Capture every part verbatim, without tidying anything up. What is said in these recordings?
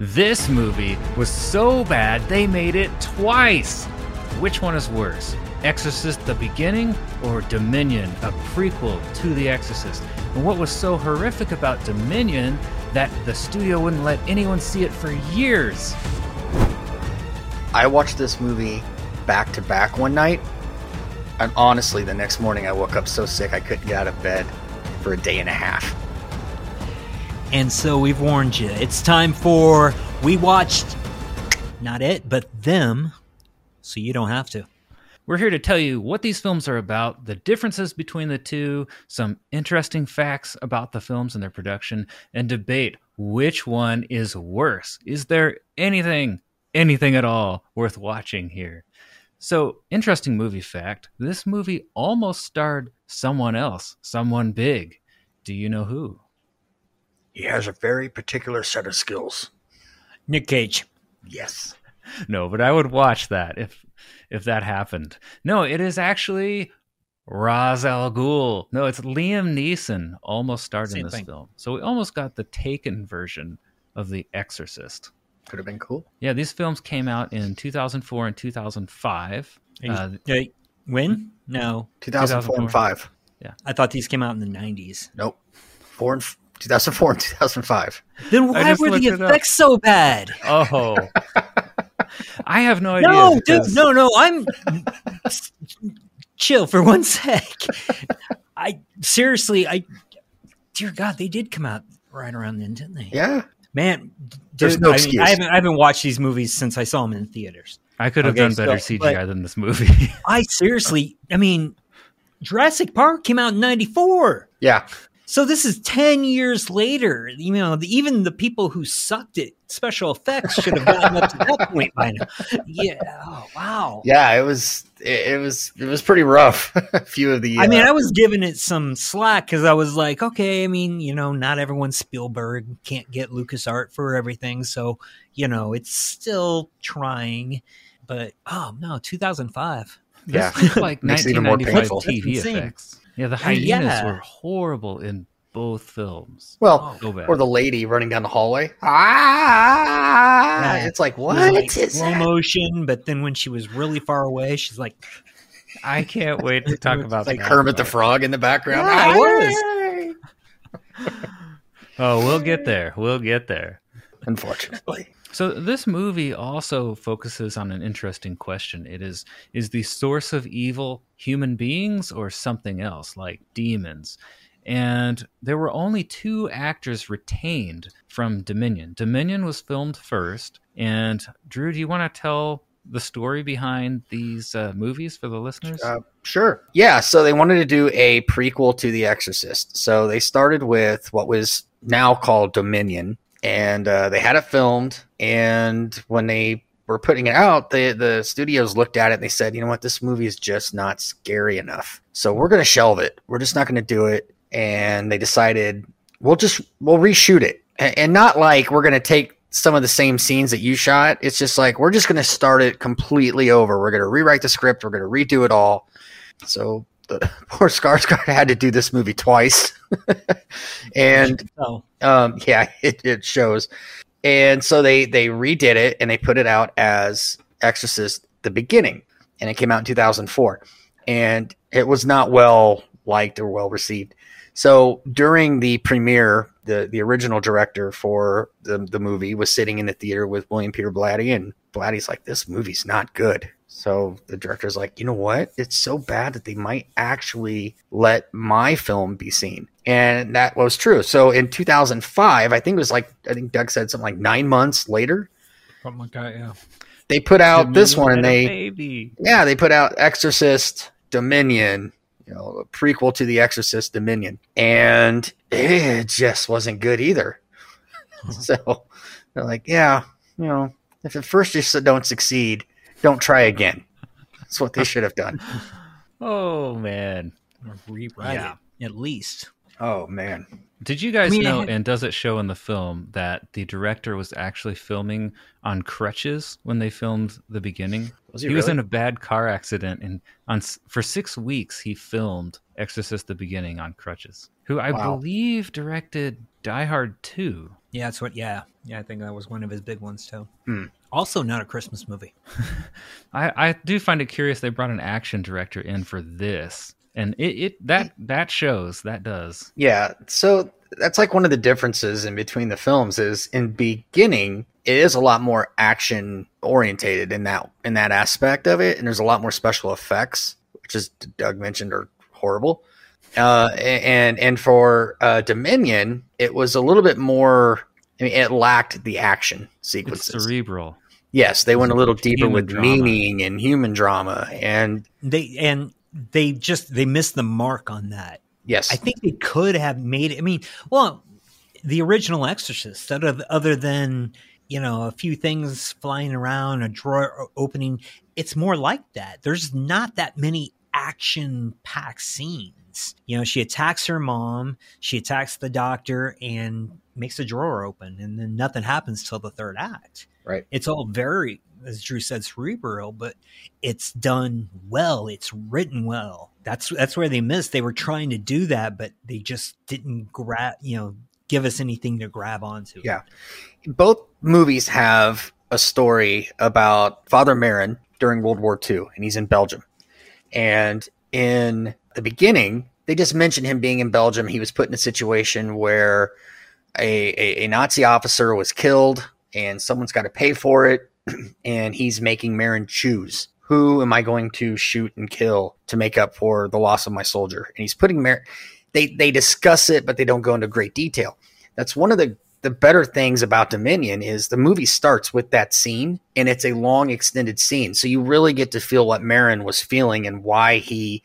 This movie was so bad they made it twice! Which one is worse? Exorcist: The Beginning or Dominion, a prequel to The Exorcist? And what was so horrific about Dominion that the studio wouldn't let anyone see it for years? I watched this movie back to back one night, and honestly the next morning I woke up so sick I couldn't get out of bed for a day and a half. And so we've warned you. It's time for We Watched Not It, But Them, so you don't have to. We're here to tell you what these films are about, the differences between the two, some interesting facts about the films and their production, and debate which one is worse. Is there anything, anything at all worth watching here? So, interesting movie fact, this movie almost starred someone else, someone big. Do you know who? He has a very particular set of skills. Nick Cage. Yes. No, but I would watch that if if that happened. No, it is actually Ra's al Ghul. No, it's Liam Neeson almost starred Same in this thing. film. So we almost got the Taken version of The Exorcist. Could have been cool. Yeah, these films came out in two thousand four and two thousand five. And uh, you, when? No. two thousand four, two thousand four and five. Yeah. I thought these came out in the nineties. Nope. Four and f- two thousand four and two thousand five. Then why were the effects so bad? Oh, I have no idea. No, dude, no, no. I'm chill for one sec. I seriously, I dear God, they did come out right around then, didn't they? Yeah, man. Dude, There's no I excuse. Mean, I haven't, I haven't watched these movies since I saw them in theaters. I could have okay, done better so, C G I than this movie. I seriously, I mean, Jurassic Park came out in ninety-four. Yeah. So this is ten years later. You know, the, even the people who sucked at special effects should have gotten up to that point by now. Yeah, oh, wow. Yeah, it was it, it was it was pretty rough. A few of the. Uh, I mean, I was giving it some slack because I was like, okay, I mean, you know, not everyone's Spielberg, can't get LucasArts for everything, so you know, it's still trying. But oh no, two thousand five. Yeah, this like nineteen ninety-five T V effects. Yeah, the hyenas yeah. were horrible in both films. Well, oh, so or the lady running down the hallway. Ah, yeah. It's like, what like is slow that? motion? But then when she was really far away, she's like, I can't wait to talk about like Kermit the Frog in the background. Yeah, it was. Oh, we'll get there. We'll get there. Unfortunately. So this movie also focuses on an interesting question. It is, is the source of evil human beings or something else like demons? And there were only two actors retained from Dominion. Dominion was filmed first. And Drew, do you want to tell the story behind these uh, movies for the listeners? Uh, sure. Yeah. So they wanted to do a prequel to The Exorcist. So they started with what was now called Dominion. And uh, they had it filmed, and when they were putting it out, the, the studios looked at it, and they said, you know what, this movie is just not scary enough. So we're going to shelve it. We're just not going to do it. And they decided, we'll just we'll reshoot it. And, and not like we're going to take some of the same scenes that you shot. It's just like, we're just going to start it completely over. We're going to rewrite the script. We're going to redo it all. So the poor Skarsgård had to do this movie twice. and oh. um, yeah, it, it shows. And so they, they redid it and they put it out as Exorcist: The Beginning. And it came out in two thousand four. And it was not well liked or well received. So during the premiere, the, the original director for the, the movie was sitting in the theater with William Peter Blatty. And Blatty's like, this movie's not good. So the director's like, you know what? It's so bad that they might actually let my film be seen. And that was true. So in two thousand five, I think it was like, I think Doug said something like nine months later. Something like that, yeah. They put out Dominion this one and they, baby. yeah, they put out Exorcist Dominion, you know, a prequel to The Exorcist Dominion. And it just wasn't good either. So they're like, yeah, you know, if at first you don't succeed, don't try again. That's what they should have done. Oh, man. Rewrite yeah. it, at least. Oh, man. Did you guys I mean, know, had... and does it show in the film, that the director was actually filming on crutches when they filmed The Beginning? Was he he really? was in a bad car accident, and on for six weeks he filmed Exorcist: The Beginning on crutches. Who I wow. believe directed Die Hard two. Yeah, that's what. Yeah, yeah. I think that was one of his big ones too. Mm. Also, not a Christmas movie. I, I do find it curious they brought an action director in for this, and it, it that that shows that does. Yeah, so that's like one of the differences in between the films is in Beginning it is a lot more action orientated in that in that aspect of it, and there's a lot more special effects, which as Doug mentioned are horrible. Uh, and and for uh, Dominion, it was a little bit more. I mean, it lacked the action sequences. It's cerebral. Yes, they went a little deeper with meaning and human drama, and they and they just they missed the mark on that. Yes, I think they could have made it. I mean, well, the original Exorcist, other than you know a few things flying around, a drawer opening, it's more like that. There's not that many action-packed scenes. You know, she attacks her mom, she attacks the doctor, and makes the drawer open, and then nothing happens till the third act. Right. It's all very, as Drew said, cerebral, but it's done well. It's written well. That's that's where they missed. They were trying to do that, but they just didn't grab. You know, give us anything to grab onto. Yeah. Both movies have a story about Father Merrin during World War Two, and he's in Belgium, and in the Beginning, they just mentioned him being in Belgium. He was put in a situation where a, a, a Nazi officer was killed and someone's got to pay for it. And he's making Merrin choose, who am I going to shoot and kill to make up for the loss of my soldier? And he's putting Merrin, they, they discuss it, but they don't go into great detail. That's one of the, the better things about Dominion is the movie starts with that scene and it's a long extended scene. So you really get to feel what Merrin was feeling and why he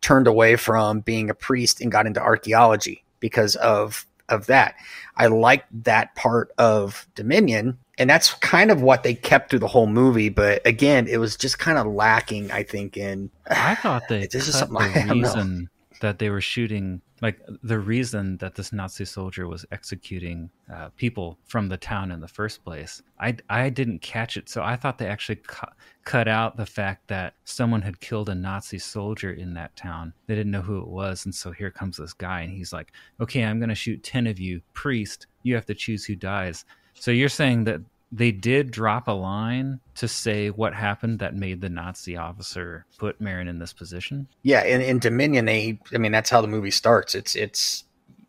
turned away from being a priest and got into archaeology because of of that. I liked that part of Dominion, and that's kind of what they kept through the whole movie. But again, it was just kind of lacking, I think. In I thought they this is something the I reason that they were shooting, like the reason that this Nazi soldier was executing uh, people from the town in the first place. I I didn't catch it, so I thought they actually cu- cut out the fact that someone had killed a Nazi soldier in that town. They didn't know who it was, and so here comes this guy, and he's like, okay, I'm going to shoot ten of you, priest, you have to choose who dies. So you're saying that they did drop a line to say what happened that made the Nazi officer put Merrin in this position. Yeah, in, in Dominion, they, I mean, that's how the movie starts. It's it's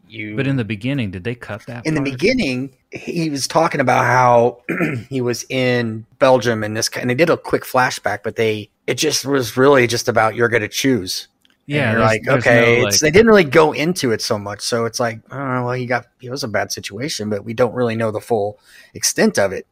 you. But in the Beginning, did they cut that? In part? The Beginning, he was talking about how he was in Belgium and this, and they did a quick flashback, but they it just was really just about you're going to choose. Yeah, and you're like okay, no, it's, like, they didn't really go into it so much, so it's like, oh well, he got it was a bad situation, but we don't really know the full extent of it.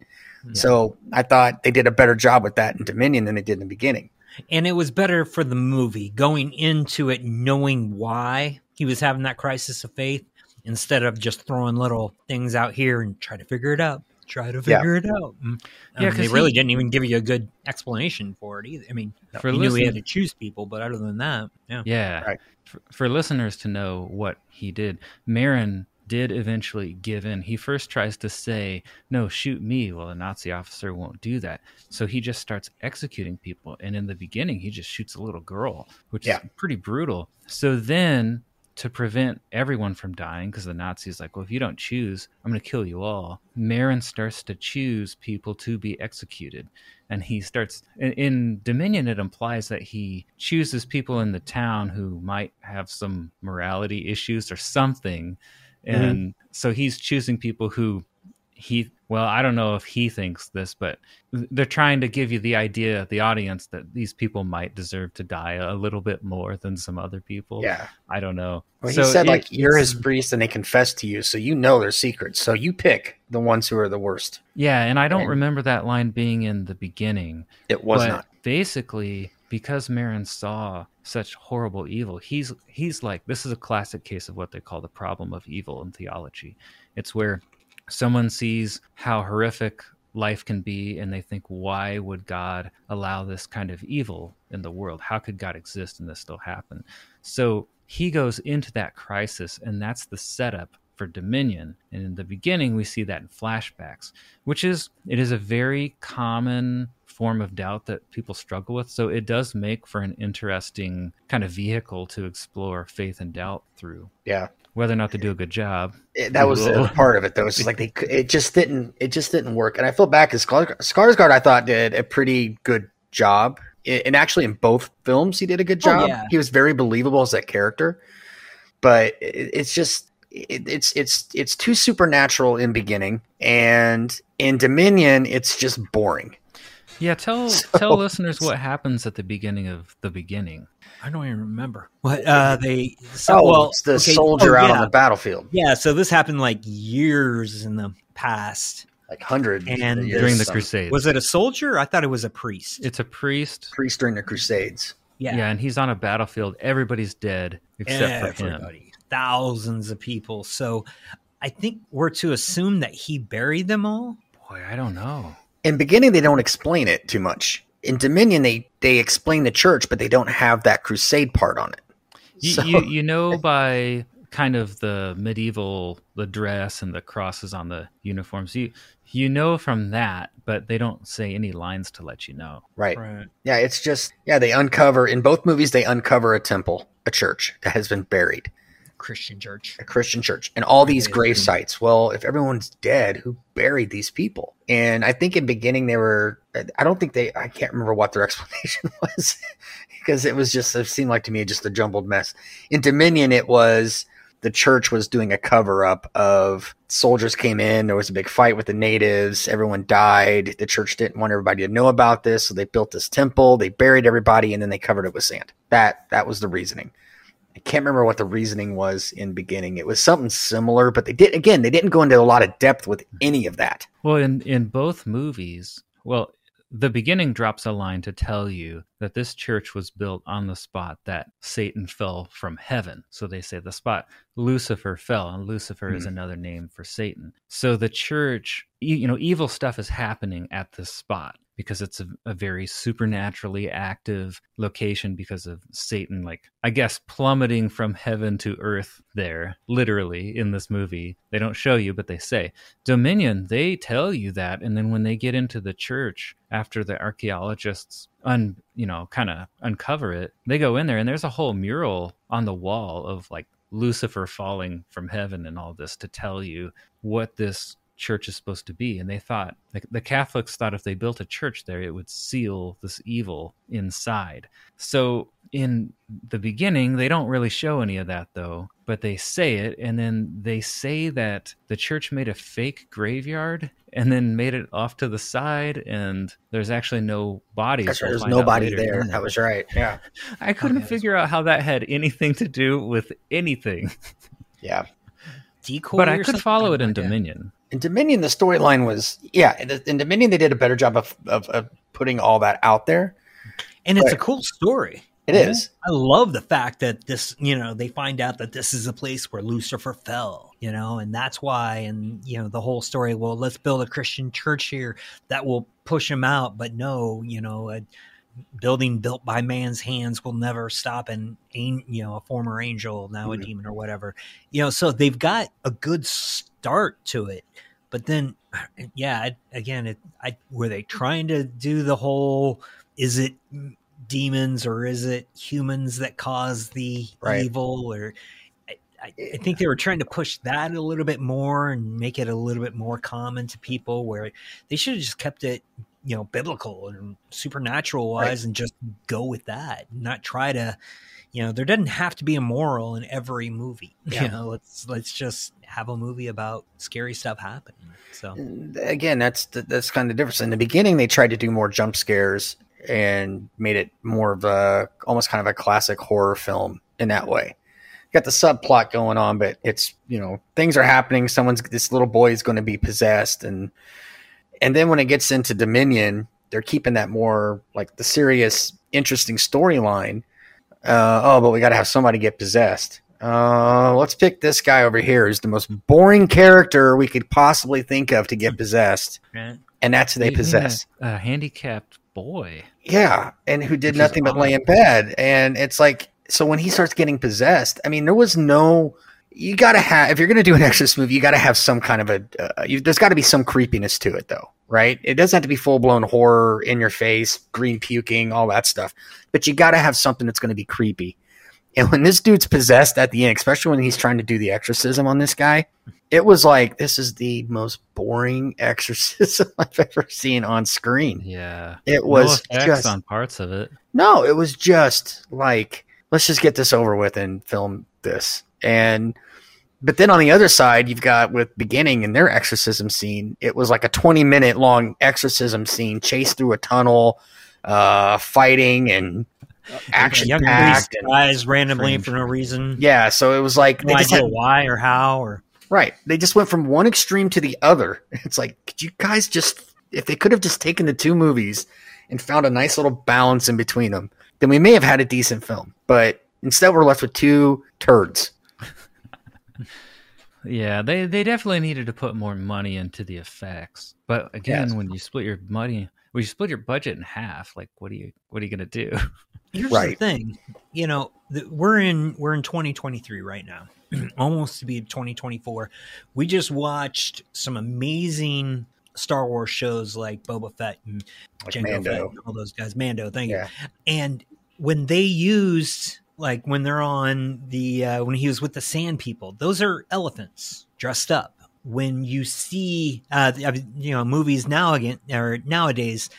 Yeah. So I thought they did a better job with that in Dominion than they did in the Beginning, and it was better for the movie going into it knowing why he was having that crisis of faith instead of just throwing little things out here and try to figure it out. Try to figure yeah. it out. Um, yeah, they really he, didn't even give you a good explanation for it either. I mean, for he knew he had to choose people, but other than that, yeah. Yeah. Right. For, for listeners to know what he did, Merrin did eventually give in. He first tries to say, no, shoot me. Well, a Nazi officer won't do that. So he just starts executing people. And in the Beginning, he just shoots a little girl, which yeah. is pretty brutal. So then, to prevent everyone from dying, because the Nazis like, well, if you don't choose, I'm going to kill you all. Merrin starts to choose people to be executed. And he starts, in, in Dominion, it implies that he chooses people in the town who might have some morality issues or something. And mm-hmm. so he's choosing people who he, well, I don't know if he thinks this, but they're trying to give you the idea, the audience, that these people might deserve to die a little bit more than some other people. Yeah. I don't know. Well, so he said, it, like, you're his priest and they confess to you, so you know their secrets. So you pick the ones who are the worst. Yeah, and I don't and remember that line being in the Beginning. It was but not. Basically, because Merrin saw such horrible evil, he's he's like, this is a classic case of what they call the problem of evil in theology. It's where someone sees how horrific life can be, and they think, why would God allow this kind of evil in the world? How could God exist and this still happen? So he goes into that crisis, and that's the setup for Dominion. And in the Beginning, we see that in flashbacks, which is, it is a very common form of doubt that people struggle with. So it does make for an interesting kind of vehicle to explore faith and doubt through. Yeah. whether or not they do a good job. It, that was a part of it, though. It's just like they, it just didn't, it just didn't work. And I feel back as Skarsgård, I thought did a pretty good job, and actually in both films he did a good job. Oh, yeah. He was very believable as that character, but it, it's just it, it's it's it's too supernatural in beginning, and in Dominion it's just boring. Yeah, tell so, tell listeners what happens at the beginning of the beginning. I don't even remember what uh, they. So, oh, well, it's the okay, soldier oh, yeah. out on the battlefield. Yeah, so this happened like years in the past, like hundreds, and years, during the some, Crusades. Was it a soldier? I thought it was a priest. It's a priest. Priest during the Crusades. Yeah, yeah, and he's on a battlefield. Everybody's dead except Everybody. for him. Everybody, thousands of people. So, I think we're to assume that he buried them all. Boy, I don't know. In beginning, they don't explain it too much. In Dominion, they, they explain the church, but they don't have that crusade part on it. You, so, you, you know, by kind of the medieval, the dress and the crosses on the uniforms, you you know from that, but they don't say any lines to let you know. Right. right. Yeah, it's just, yeah, they uncover, in both movies, they uncover a temple, a church that has been buried. Christian church. A Christian church. And all these grave sites. Well, if everyone's dead, who buried these people? And I think in beginning they were, I don't think they, I can't remember what their explanation was because it was just, it seemed like to me just a jumbled mess. In Dominion, it was the church was doing a cover up of soldiers came in. There was a big fight with the natives. Everyone died. The church didn't want everybody to know about this. So they built this temple. They buried everybody and then they covered it with sand. That, that was the reasoning. I can't remember what the reasoning was in beginning. It was something similar, but they did again, they didn't go into a lot of depth with any of that. Well, in, in both movies, well, the beginning drops a line to tell you that this church was built on the spot that Satan fell from heaven. So they say the spot Lucifer fell, and Lucifer mm-hmm. is another name for Satan. So the church, you know, evil stuff is happening at this spot because it's a, a very supernaturally active location because of Satan, like, I guess, plummeting from heaven to earth there, literally, in this movie. They don't show you, but they say. Dominion, they tell you that, and then when they get into the church, after the archaeologists, un, you know, kind of uncover it, they go in there, and there's a whole mural on the wall of, like, Lucifer falling from heaven and all this to tell you what this church is supposed to be. And they thought, like, the Catholics thought if they built a church there, it would seal this evil inside. So in the beginning, they don't really show any of that, though, but they say it. And then they say that the church made a fake graveyard and then made it off to the side, and there's actually no bodies. That's right, there's nobody there. That was right. Yeah. I couldn't okay, figure out how that had anything to do with anything. Yeah. Decoy, but I could something? follow it in Dominion. In Dominion, the storyline was, yeah, in Dominion, they did a better job of, of, of putting all that out there. And but it's a cool story. It yeah? is. I love the fact that this, you know, they find out that this is a place where Lucifer fell, you know, and that's why. And, you know, the whole story, well, let's build a Christian church here that will push him out. But no, you know, a building built by man's hands will never stop an, you know, a former angel, now mm-hmm. a demon or whatever. You know, so they've got a good story. Start to it, but then yeah again it I were they trying to do the whole, is it demons or is it humans that cause the right. evil, or I, I think they were trying to push that a little bit more and make it a little bit more common to people, where they should have just kept it, you know, biblical and supernatural wise right. and just go with that, not try to, you know, there doesn't have to be a moral in every movie. Yeah. You know, let's let's just have a movie about scary stuff happening. So again, that's that's kind of the difference. In the beginning, they tried to do more jump scares and made it more of a almost kind of a classic horror film in that way. You got the subplot going on, but it's, you know, things are happening. Someone's this little boy is going to be possessed, and and then when it gets into Dominion, they're keeping that more like the serious, interesting storyline. Uh, oh, but we got to have somebody get possessed. Uh, let's pick this guy over here who's the most boring character we could possibly think of to get possessed. Right. And that's who they possess. A, a handicapped boy. Yeah. And who did Which nothing but lay in bed. And it's like, so when he starts getting possessed, I mean, there was no, you got to have, if you're going to do an Exorcist movie, you got to have some kind of a, uh, you, there's got to be some creepiness to it though. Right? It doesn't have to be full-blown horror in your face, green puking, all that stuff. But you got to have something that's going to be creepy. And when this dude's possessed at the end, especially when he's trying to do the exorcism on this guy, it was like, this is the most boring exorcism I've ever seen on screen. Yeah. It was no effects just on parts of it. No, it was just like, let's just get this over with and film this. And, but then on the other side, you've got with Beginning and their exorcism scene, it was like a twenty minute long exorcism scene, chase through a tunnel, uh, fighting and action packed and guys randomly strange. For no reason. Yeah, so it was like no they just idea had, why or how or right. They just went from one extreme to the other. It's like, could you guys just, if they could have just taken the two movies and found a nice little balance in between them, then we may have had a decent film. But instead, we're left with two turds. Yeah, they they definitely needed to put more money into the effects. But again, yes. when you split your money, when you split your budget in half, like what are you what are you going to do? Here's right. the thing, you know, the, we're in we're in twenty twenty-three right now, almost to be twenty twenty-four. We just watched some amazing Star Wars shows like Boba Fett and like Jango Mando. Fett and all those guys. Mando, thank yeah. you. And when they used, like when they're on the uh, when he was with the sand people, those are elephants dressed up. When you see, uh, you know, movies now again or nowadays,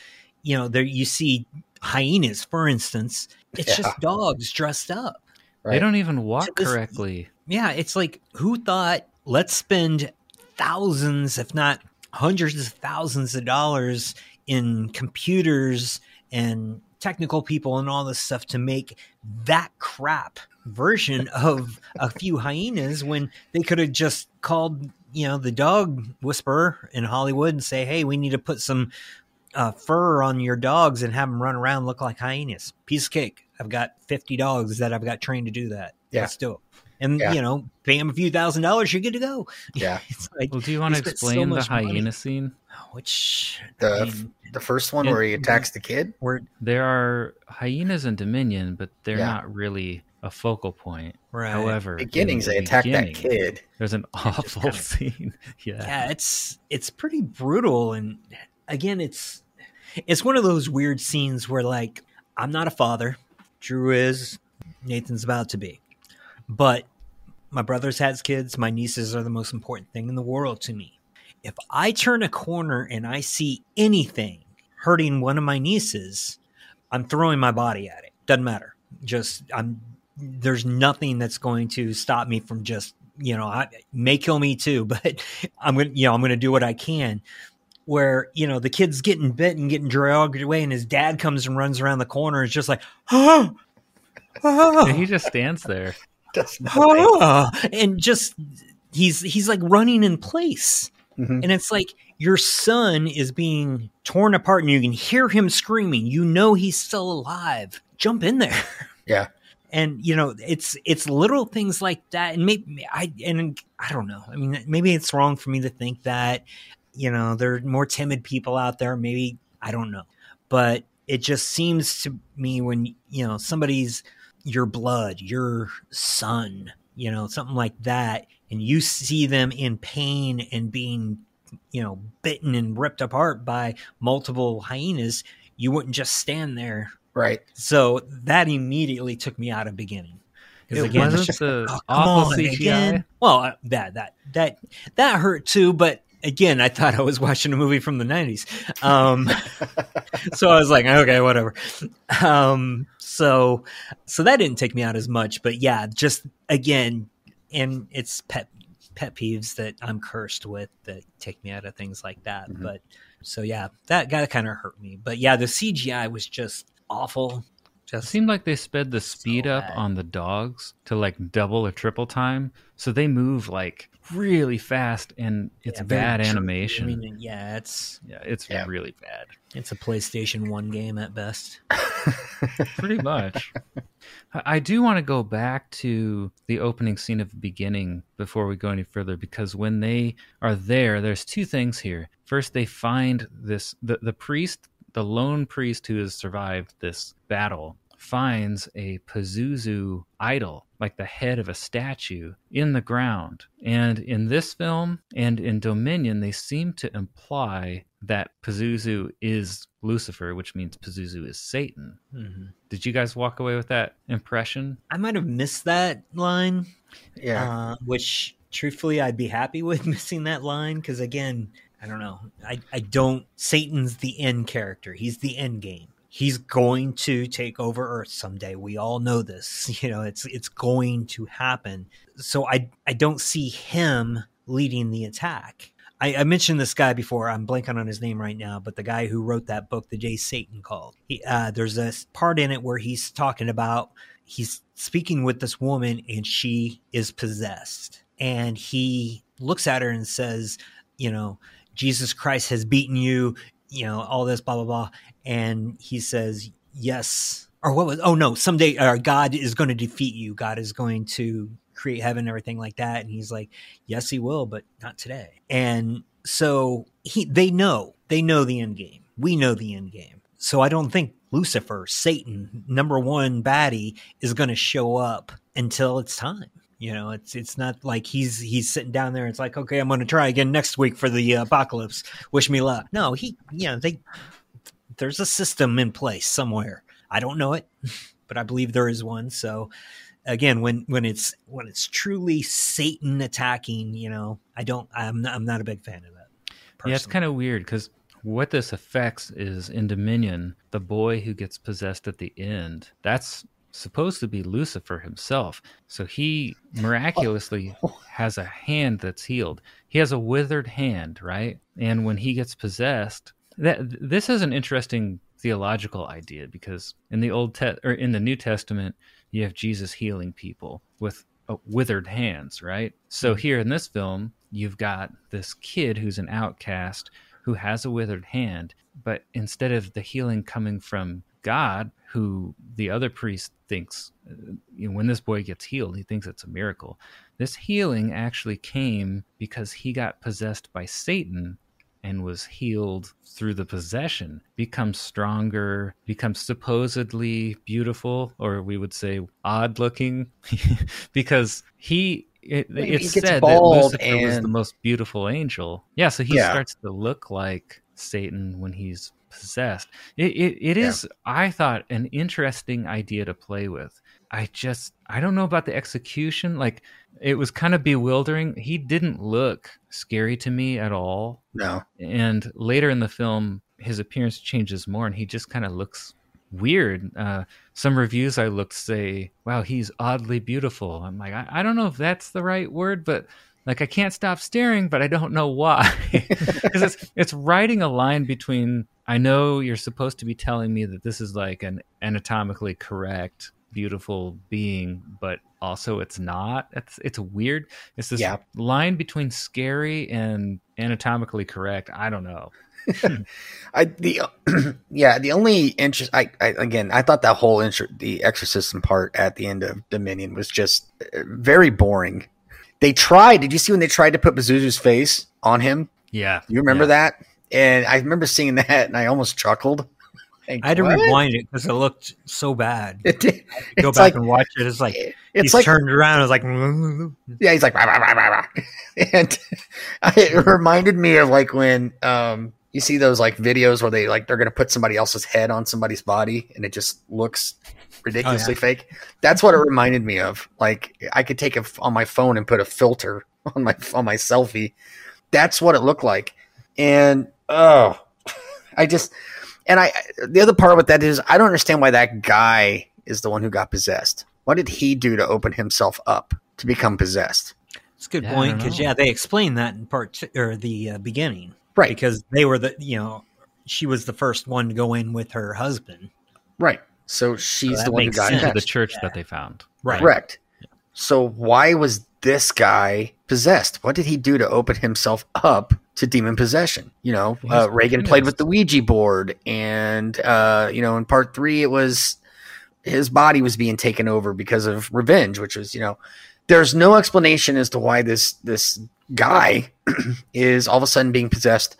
you know, there you see hyenas, for instance, it's yeah. just dogs dressed up. Right? They don't even walk so this, correctly. Yeah, it's like, who thought, let's spend thousands, if not hundreds of thousands of dollars in computers and technical people and all this stuff to make that crap version of a few hyenas when they could have just called, you know, the dog whisperer in Hollywood and say, hey, we need to put some Uh, fur on your dogs and have them run around look like hyenas. Piece of cake. I've got fifty dogs that I've got trained to do that. Yeah. Let's do it. And, yeah. you know, pay them a few thousand dollars, you're good to go. Yeah. It's like, well, do you want to explain so the hyena money. Scene? Which the I mean, the first one where he attacks the kid? Where there are hyenas in Dominion, but they're yeah. not really a focal point. Right. However, Beginnings, the they attack that kid. There's an awful kinda, scene. Yeah. Yeah, it's it's pretty brutal. And again, it's It's one of those weird scenes where, like, I'm not a father. Drew is. Nathan's about to be. But my brother's has kids. My nieces are the most important thing in the world to me. If I turn a corner and I see anything hurting one of my nieces, I'm throwing my body at it. Doesn't matter. Just, I'm, there's nothing that's going to stop me from just, you know, I may kill me too, but I'm going to, you know, I'm going to do what I can. Where, you know, the kid's getting bit and getting dragged away, and his dad comes and runs around the corner and is just like, oh, oh. He just stands there. Oh. And just, he's he's like running in place. Mm-hmm. And it's like, your son is being torn apart, and you can hear him screaming. You know he's still alive. Jump in there. Yeah. And, you know, it's it's little things like that. And maybe, I and I don't know. I mean, maybe it's wrong for me to think that. You know, there are more timid people out there. Maybe, I don't know. But it just seems to me when, you know, somebody's your blood, your son, you know, something like that. And you see them in pain and being, you know, bitten and ripped apart by multiple hyenas. You wouldn't just stand there. Right. So that immediately took me out of Beginning. It again, wasn't just, the oh, awful C G I. Again. Well, that, that, that, that hurt too, but again, I thought I was watching a movie from the nineties. Um, so I was like, okay, whatever. Um, so so that didn't take me out as much. But yeah, just again, and it's pet pet peeves that I'm cursed with that take me out of things like that. Mm-hmm. But so yeah, that got kind of hurt me. But yeah, the C G I was just awful. Just it seemed like they sped the speed so up bad. On the dogs to like double or triple time. So they move like really fast, and it's yeah, bad animation. I mean, yeah, it's yeah, it's yeah. really bad. It's a PlayStation one game at best. Pretty much. I do want to go back to the opening scene of the Beginning before we go any further, because when they are there, there's two things here. First, they find this the, the priest, the lone priest who has survived this battle, finds a Pazuzu idol, like the head of a statue, in the ground. And in this film and in Dominion, they seem to imply that Pazuzu is Lucifer, which means Pazuzu is Satan. Mm-hmm. Did you guys walk away with that impression? I might have missed that line. Yeah. Uh, which, truthfully, I'd be happy with missing that line because, again, I don't know. I, I don't... Satan's the end character. He's the end game. He's going to take over Earth someday. We all know this. You know, it's it's going to happen. So I, I don't see him leading the attack. I, I mentioned this guy before. I'm blanking on his name right now, but the guy who wrote that book, The Day Satan Called. He, uh, there's a part in it where he's talking about he's speaking with this woman and she is possessed. And he looks at her and says, you know, Jesus Christ has beaten you, you know, all this, blah, blah, blah. And he says, yes, or what was, oh no, someday uh, God is going to defeat you. God is going to create heaven and everything like that. And he's like, yes, he will, but not today. And so he, they know, they know the end game. We know the end game. So I don't think Lucifer, Satan, number one baddie, is going to show up until it's time. You know, it's it's not like he's he's sitting down there. And it's like, okay, I'm going to try again next week for the apocalypse. Wish me luck. No, he, you know, they, there's a system in place somewhere. I don't know it, but I believe there is one. So, again, when when it's when it's truly Satan attacking, you know, I don't, I'm not, I'm not a big fan of that. Personally. Yeah, it's kind of weird because what this affects is in Dominion, the boy who gets possessed at the end. That's supposed to be Lucifer himself. So he miraculously has a hand that's healed. He has a withered hand, right? And when he gets possessed, that this is an interesting theological idea because in the Old Te- or in the New Testament, you have Jesus healing people with uh, withered hands, right? So here in this film, you've got this kid who's an outcast who has a withered hand, but instead of the healing coming from God, who the other priest thinks, you know, when this boy gets healed, he thinks it's a miracle. This healing actually came because he got possessed by Satan and was healed through the possession, becomes stronger, becomes supposedly beautiful, or we would say odd looking, because he... It, it's said that Lucifer and... was the most beautiful angel. Yeah, so he yeah. starts to look like Satan when he's possessed. It it, it yeah. is, I thought, an interesting idea to play with. I just, I don't know about the execution. Like, it was kind of bewildering. He didn't look scary to me at all. No. And later in the film, his appearance changes more, and he just kind of looks weird. Uh, some reviews I looked say, wow, he's oddly beautiful. I'm like, I, I don't know if that's the right word, but like, I can't stop staring, but I don't know why. Because it's, it's writing a line between, I know you're supposed to be telling me that this is like an anatomically correct, beautiful being, but also it's not. It's, it's weird. It's this yeah. line between scary and anatomically correct. I don't know. I the yeah the only interest I, I again I thought that whole intro, the exorcism part at the end of Dominion was just very boring. They tried. Did you see when they tried to put Pazuzu's face on him? Yeah, you remember yeah. that? And I remember seeing that, and I almost chuckled. Like, I had to rewind it because it looked so bad. It did. Go it's back like, and watch it. It's like it's he's like, turned around. It was like, yeah, he's like, bah, bah, bah, bah, bah. And it reminded me of like when. Um, You see those like videos where they like they're gonna put somebody else's head on somebody's body and it just looks ridiculously oh, yeah. fake. That's what it reminded me of. Like I could take it on my phone and put a filter on my on my selfie. That's what it looked like. And oh, I just and I the other part with that is I don't understand why that guy is the one who got possessed. What did he do to open himself up to become possessed? That's a good yeah, point because yeah, they explained that in part two, or the uh, beginning. Right. Because they were the, you know, she was the first one to go in with her husband. Right. So she's so the one who got into the church yeah. that they found. Right. Correct. Yeah. So why was this guy possessed? What did he do to open himself up to demon possession? You know, uh, Regan played with the Ouija board. And, uh, you know, in part three, it was his body was being taken over because of revenge, which was, you know, there's no explanation as to why this this guy is all of a sudden being possessed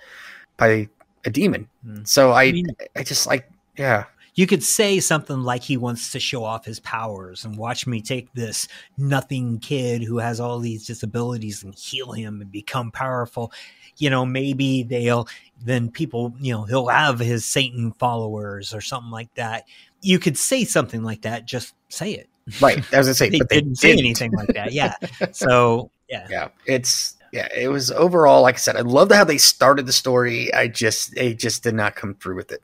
by a demon. So I I, mean, I just like, yeah. You could say something like he wants to show off his powers and watch me take this nothing kid who has all these disabilities and heal him and become powerful. You know, maybe they'll then people, you know, he'll have his Satan followers or something like that. You could say something like that. Just say it. Right. I was going to say, they but they didn't, didn't say anything like that. Yeah. So, yeah. Yeah. It's, yeah, it was overall, like I said, I loved how they started the story. I just, they just did not come through with it.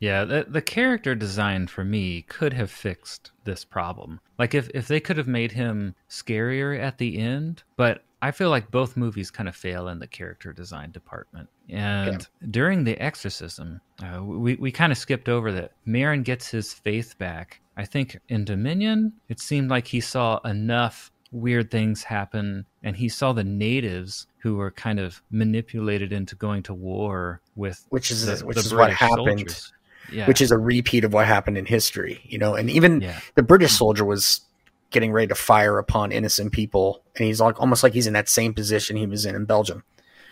Yeah, the, the character design for me could have fixed this problem. Like if, if they could have made him scarier at the end, but I feel like both movies kind of fail in the character design department. And yeah. during the exorcism, uh, we, we kind of skipped over that. Merrin gets his faith back. I think in Dominion, it seemed like he saw enough weird things happen, and he saw the natives who were kind of manipulated into going to war with which is the, which the is British what happened. Soldiers. Yeah. Which is a repeat of what happened in history, you know, and even yeah. the British soldier was getting ready to fire upon innocent people. And he's like, almost like he's in that same position he was in in Belgium.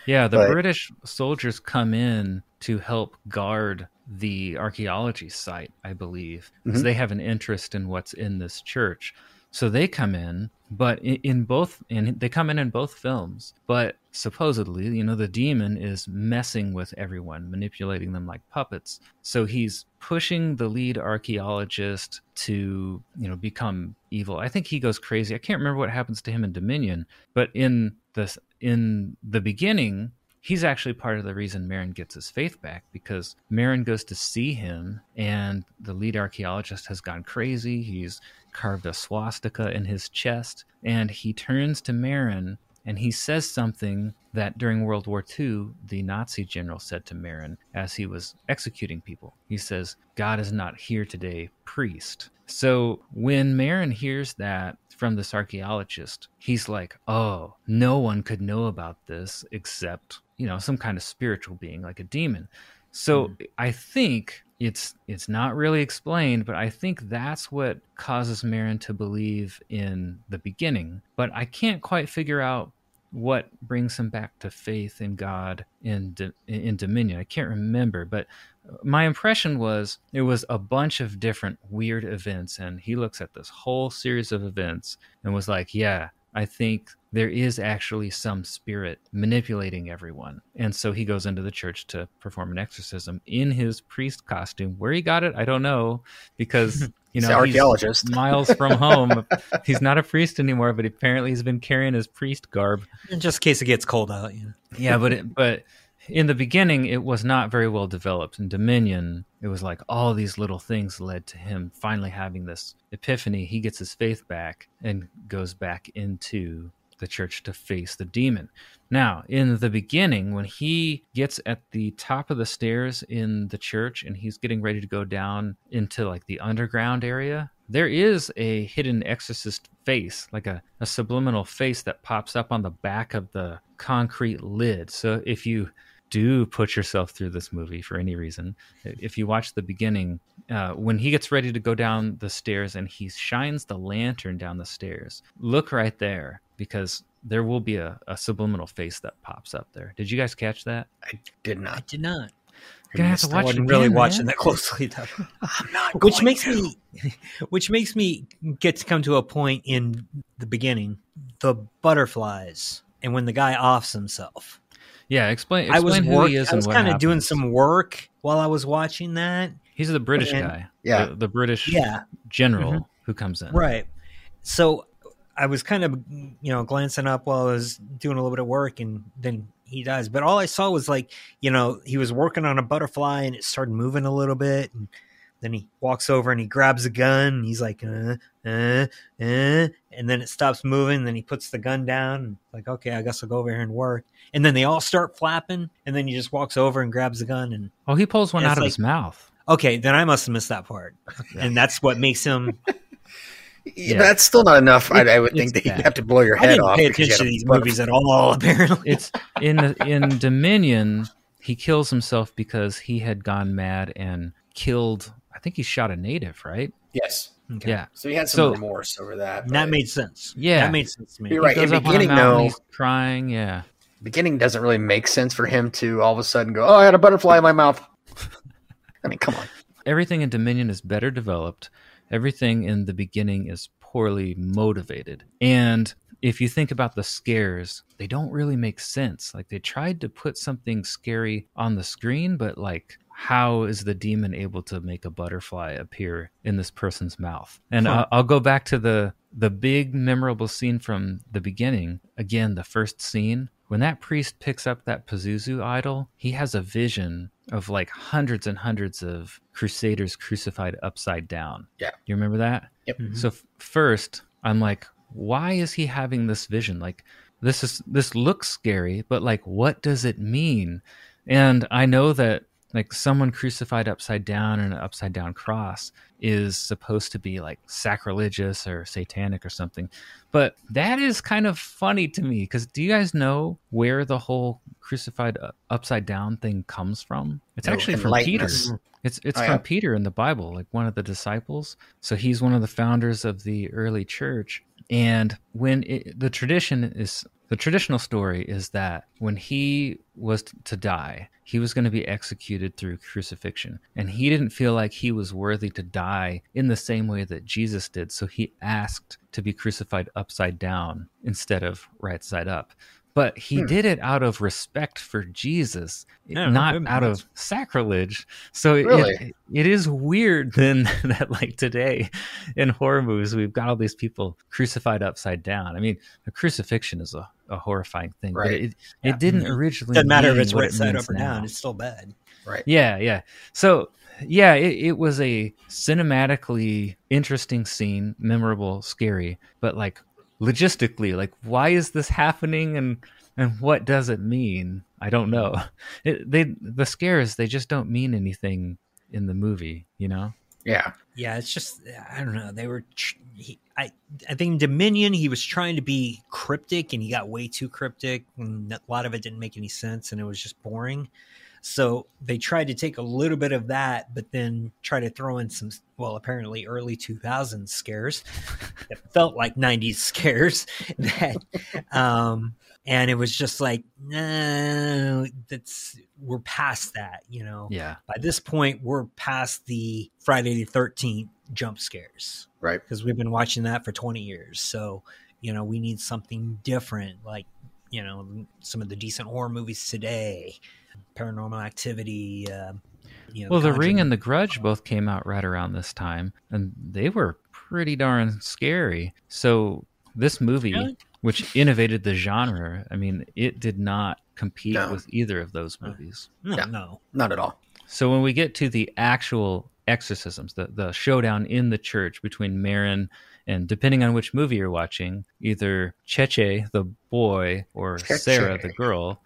Yeah. The but, British soldiers come in to help guard the archaeology site, I believe, because mm-hmm. they have an interest in what's in this church. So they come in, but in, in both, and they come in in both films, but supposedly, you know, the demon is messing with everyone, manipulating them like puppets. So he's pushing the lead archaeologist to, you know, become evil. I think he goes crazy. I can't remember what happens to him in Dominion, but in this, in the beginning, he's actually part of the reason Merrin gets his faith back, because Merrin goes to see him and the lead archaeologist has gone crazy. He's carved a swastika in his chest, and he turns to Merrin and he says something that during World War Two, the Nazi general said to Merrin as he was executing people. He says, "God is not here today, priest." So when Merrin hears that from this archaeologist, he's like, oh, no one could know about this except, you know, some kind of spiritual being like a demon. So mm. I think it's it's not really explained, but I think that's what causes Merrin to believe in the beginning. But I can't quite figure out what brings him back to faith in God in, in Dominion. I can't remember, but my impression was it was a bunch of different weird events, and he looks at this whole series of events and was like, yeah, I think there is actually some spirit manipulating everyone. And so he goes into the church to perform an exorcism in his priest costume. Where he got it, I don't know, because you know, he's an archaeologist. He's miles from home. He's not a priest anymore, but apparently he's been carrying his priest garb. In just in case it gets cold out. You know. Yeah, but it, but in the beginning, it was not very well developed. In Dominion, it was like all these little things led to him finally having this epiphany. He gets his faith back and goes back into the church to face the demon. Now, in the beginning, when he gets at the top of the stairs in the church and he's getting ready to go down into like the underground area, there is a hidden exorcist face, like a, a subliminal face that pops up on the back of the concrete lid. So if you do put yourself through this movie for any reason, if you watch the beginning, uh, when he gets ready to go down the stairs and he shines the lantern down the stairs, look right there, because there will be a, a subliminal face that pops up there. Did you guys catch that? I did not. I did not. You're gonna have to watch. I wasn't really man. watching that closely, though. I'm not. Which makes to. me, which makes me get to come to a point in the beginning, the butterflies, and when the guy offs himself. Yeah, explain. explain I was who work, he is. I was kind of doing some work while I was watching that. He's the British and, guy. Yeah, the, the British yeah. general mm-hmm. who comes in. Right. So I was kind of, you know, glancing up while I was doing a little bit of work, and then he dies. But all I saw was like, you know, he was working on a butterfly and it started moving a little bit. And then he walks over and he grabs a gun. And he's like, uh, uh, uh, and then it stops moving. And then he puts the gun down. And like, okay, I guess I'll go over here and work. And then they all start flapping. And then he just walks over and grabs the gun. And oh, he pulls one out of like, his mouth. Okay, then I must have missed that part. Yeah. And that's what makes him... Yeah, yeah. But that's still not enough. It, I, I would think that bad. You'd have to blow your head I didn't off. Pay attention to these movies at all. Apparently, it's in in Dominion. He kills himself because he had gone mad and killed. I think he shot a native, right? Yes. Okay. Yeah. So he had some so, remorse over that. That made sense. Yeah, that made sense to me. You're right. In the beginning, though, he's crying. Yeah. Beginning doesn't really make sense for him to all of a sudden go, "Oh, I had a butterfly in my mouth." I mean, come on. Everything in Dominion is better developed. Everything in The Beginning is poorly motivated. And if you think about the scares, they don't really make sense. Like, they tried to put something scary on the screen, but like, how is the demon able to make a butterfly appear in this person's mouth? And huh. I'll, I'll go back to the, the big memorable scene from The Beginning. Again, the first scene. When that priest picks up that Pazuzu idol, he has a vision of like hundreds and hundreds of crusaders crucified upside down. Yeah. You remember that? Yep. Mm-hmm. So f- first, I'm like, why is he having this vision? Like, this is this looks scary, but like, what does it mean? And I know that like someone crucified upside down and an upside down cross is supposed to be like sacrilegious or satanic or something. But that is kind of funny to me, because do you guys know where the whole crucified upside down thing comes from? It's no, actually from Peter. It's it's oh, yeah. from Peter in the Bible, like one of the disciples. So he's one of the founders of the early church. And when it, the tradition is... The traditional story is that when he was to die, he was going to be executed through crucifixion. And he didn't feel like he was worthy to die in the same way that Jesus did. So he asked to be crucified upside down instead of right side up. But he hmm. did it out of respect for Jesus, yeah, not out of sacrilege. So really? it, it is weird then that like today in horror movies, we've got all these people crucified upside down. I mean, a crucifixion is a, a horrifying thing, right? But it, yeah. it didn't originally. Doesn't matter if it's right side up or down, it's still bad. Right. Yeah, yeah. So yeah, it, it was a cinematically interesting scene, memorable, scary, but like, logistically, like, why is this happening, and and what does it mean? I don't know. It, they the scares, they just don't mean anything in the movie, you know? Yeah, yeah. It's just, I don't know. They were, he, I I think Dominion, he was trying to be cryptic, and he got way too cryptic, and a lot of it didn't make any sense, and it was just boring. So they tried to take a little bit of that, but then try to throw in some, well, apparently early two thousands scares that felt like nineties scares. That, um, and it was just like, no, that's we're past that, you know. Yeah. By this point, we're past the Friday the thirteenth jump scares, right? Because we've been watching that for twenty years. So, you know, we need something different, like, you know, some of the decent horror movies today. Paranormal Activity. Uh, you know, well, The Ring and The Grudge both came out right around this time, and they were pretty darn scary. So this movie, really? Which innovated the genre, I mean, it did not compete no. with either of those movies. No, yeah, no, not at all. So when we get to the actual exorcisms, the, the showdown in the church between Merrin and, depending on which movie you're watching, either Cheche, the boy, or Cheche. Sarah, the girl...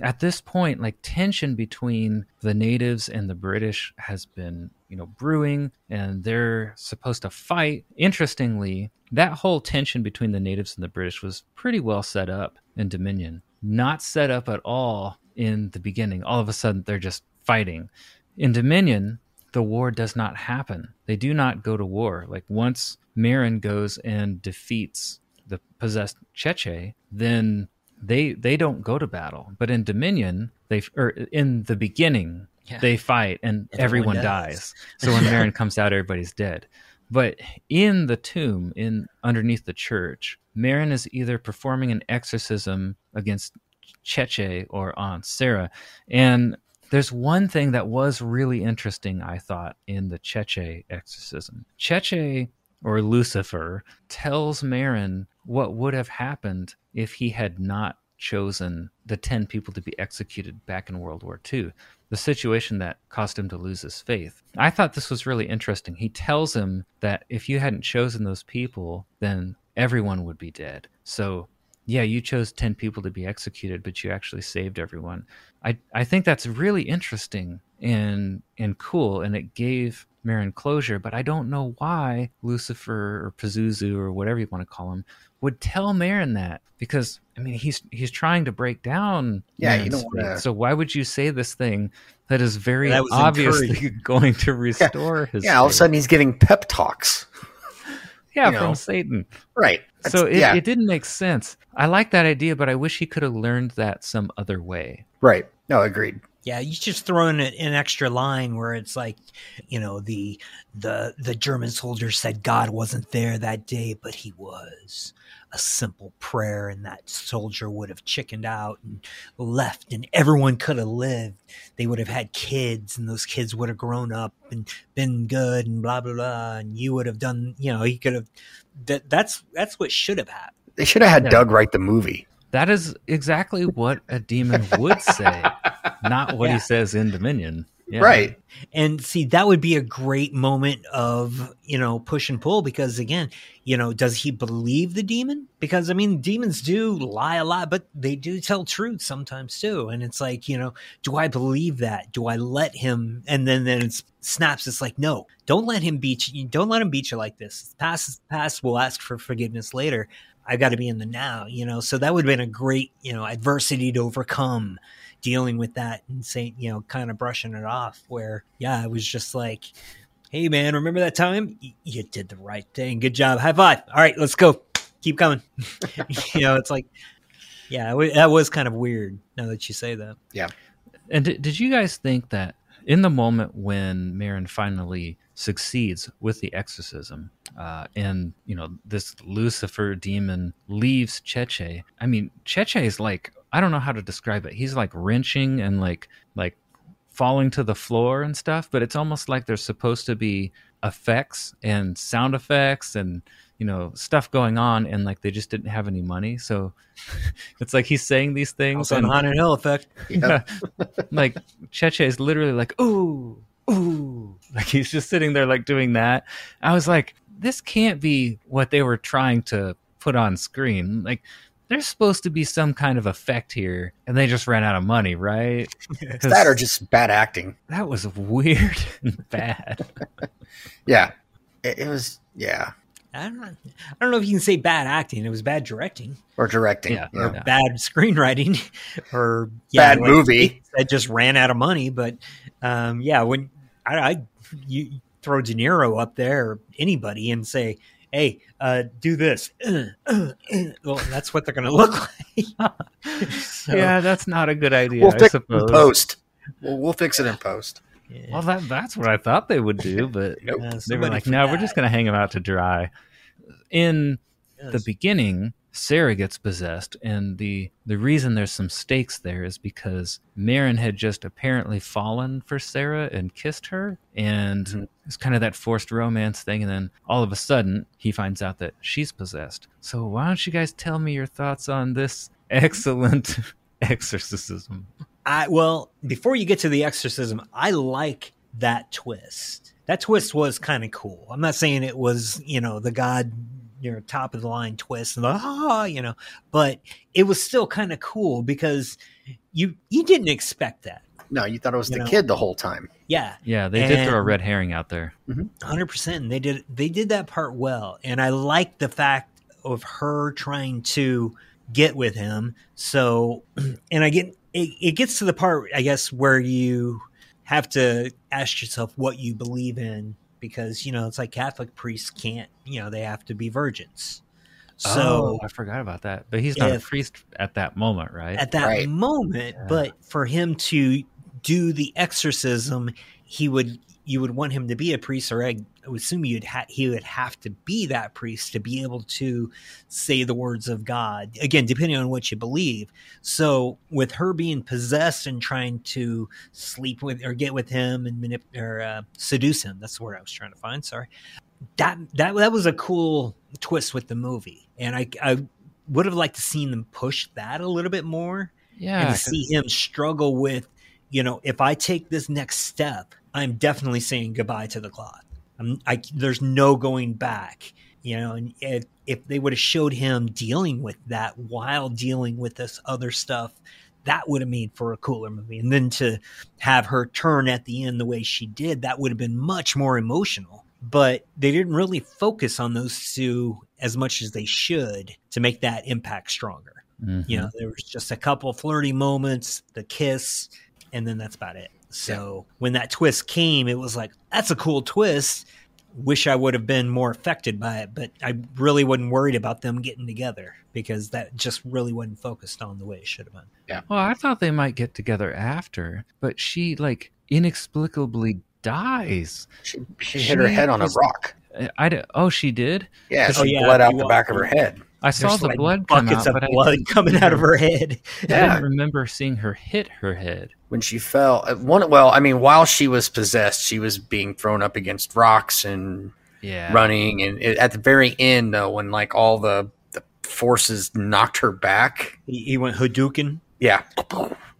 At this point, like, tension between the natives and the British has been, you know, brewing, and they're supposed to fight. Interestingly, that whole tension between the natives and the British was pretty well set up in Dominion. Not set up at all in The Beginning. All of a sudden, they're just fighting. In Dominion, the war does not happen. They do not go to war. Like, once Merrin goes and defeats the possessed Cheche, then... They they don't go to battle, but in Dominion, they or in The Beginning, yeah. they fight and everyone, everyone dies. So when Merrin comes out, everybody's dead. But in the tomb, in underneath the church, Merrin is either performing an exorcism against Cheche or on Sarah. And there's one thing that was really interesting, I thought, in the Cheche exorcism. Cheche, or Lucifer, tells Merrin what would have happened if he had not chosen the ten people to be executed back in World War Two, the situation that caused him to lose his faith. I thought this was really interesting. He tells him that if you hadn't chosen those people, then everyone would be dead. So, yeah, you chose ten people to be executed, but you actually saved everyone. I, I think that's really interesting and and cool, and it gave Merrin closure, but I don't know why Lucifer or Pazuzu or whatever you want to call him would tell Merrin that, because I mean he's he's trying to break down. Yeah, Merrin's you don't wanna... So why would you say this thing that is very that obviously encouraging. Going to restore yeah. his? Yeah, faith. All of a sudden he's giving pep talks. Yeah, you from know. Satan. Right. That's, so it, yeah. it didn't make sense. I like that idea, but I wish he could have learned that some other way. Right. No, agreed. Yeah, you just throw in an extra line where it's like, you know, the the the German soldier said God wasn't there that day, but he was. A simple prayer, and that soldier would have chickened out and left, and everyone could have lived. They would have had kids, and those kids would have grown up and been good, and blah blah blah. And you would have done, you know, he could have. That, that's that's what should have happened. They should have had yeah. Doug write the movie. That is exactly what a demon would say, not what yeah. he says in Dominion. Yeah. Right. And see, that would be a great moment of, you know, push and pull, because again, you know, does he believe the demon? Because I mean, demons do lie a lot, but they do tell truth sometimes too. And it's like, you know, do I believe that? Do I let him? And then, then it snaps. It's like, no, don't let him beat you. Don't let him beat you like this. Past is past. We'll ask for forgiveness later. I got to be in the now, you know? So that would have been a great, you know, adversity to overcome, dealing with that and saying, you know, kind of brushing it off, where, yeah, it was just like, hey man, remember that time y- you did the right thing. Good job. High five. All right, let's go. Keep coming. You know, it's like, yeah, w- that was kind of weird now that you say that. Yeah. And d- did you guys think that in the moment when Merrin finally succeeds with the exorcism, uh, and, you know, this Lucifer demon leaves Cheche, I mean, Cheche is like, I don't know how to describe it. He's like wrenching and like like falling to the floor and stuff, but it's almost like there's supposed to be effects and sound effects and, you know, stuff going on, and like they just didn't have any money. So it's like he's saying these things. It's a Haunted Hill effect. Yeah. Like Cheche is literally like, ooh, ooh. Like he's just sitting there like doing that. I was like, this can't be what they were trying to put on screen. Like, there's supposed to be some kind of effect here, and they just ran out of money, right? That or just bad acting. That was weird and bad. Yeah. It, it was, yeah. I don't, I don't know if you can say bad acting. It was bad directing. Or directing. Yeah. yeah. Or yeah. Bad screenwriting. Or yeah, bad like, movie. That just ran out of money. But um, yeah, when I, I you throw De Niro up there, or anybody, and say, hey, uh, do this. Uh, uh, uh. Well, that's what they're going to look like. So, yeah, that's not a good idea, we'll I suppose. It in post. We'll, we'll fix it in post. Yeah. Well, that, that's what I thought they would do, but nope. uh, they were like, no, that. We're just going to hang them out to dry. In yes. the beginning, Sarah gets possessed, and the, the reason there's some stakes there is because Merrin had just apparently fallen for Sarah and kissed her, and mm-hmm. it's kind of that forced romance thing, and then all of a sudden, he finds out that she's possessed. So why don't you guys tell me your thoughts on this excellent exorcism? I, well, before you get to the exorcism, I like that twist. That twist was kind of cool. I'm not saying it was, you know, the God... you know, top of the line twist, and the, ah, you know, but it was still kind of cool because you you didn't expect that. No, you thought it was you the know? kid the whole time. Yeah, yeah, they and did throw a red herring out there, one hundred percent. And they did they did that part well, and I liked the fact of her trying to get with him. So, and I get it, it gets to the part, I guess, where you have to ask yourself what you believe in. Because, you know, it's like Catholic priests can't, you know, they have to be virgins. So oh, I forgot about that. But he's not if, a priest at that moment, right? At that right. moment. Yeah. But for him to do the exorcism, he would you would want him to be a priest, or I would assume you'd ha- he would have to be that priest to be able to say the words of God. Again, depending on what you believe. So with her being possessed and trying to sleep with or get with him and manip- or uh, seduce him, that's the word I was trying to find. Sorry, that that that was a cool twist with the movie, and I I would have liked to seen them push that a little bit more. Yeah, and to see him struggle with, you know, if I take this next step, I'm definitely saying goodbye to the cloth. I'm, I, there's no going back, you know, and if, if they would have showed him dealing with that while dealing with this other stuff, that would have made for a cooler movie. And then to have her turn at the end the way she did, that would have been much more emotional. But they didn't really focus on those two as much as they should to make that impact stronger. Mm-hmm. You know, there was just a couple flirty moments, the kiss, and then that's about it. So yeah. when that twist came, it was like, that's a cool twist. wish I would have been more affected by it, but I really wasn't worried about them getting together because that just really wasn't focused on the way it should have been. Yeah. Well, I thought they might get together after, but she like inexplicably dies. She, she, she hit her head on a rock. I did. Oh, she did? Yeah, she oh, yeah, bled out the back of her head. I saw There's the like blood come out. Buckets of blood coming out of her head. Yeah. I didn't remember seeing her hit her head. When she fell, one, well, I mean, while she was possessed, she was being thrown up against rocks and yeah. running. And it, at the very end, though, when like all the, the forces knocked her back. He, he went Hadouken. Yeah.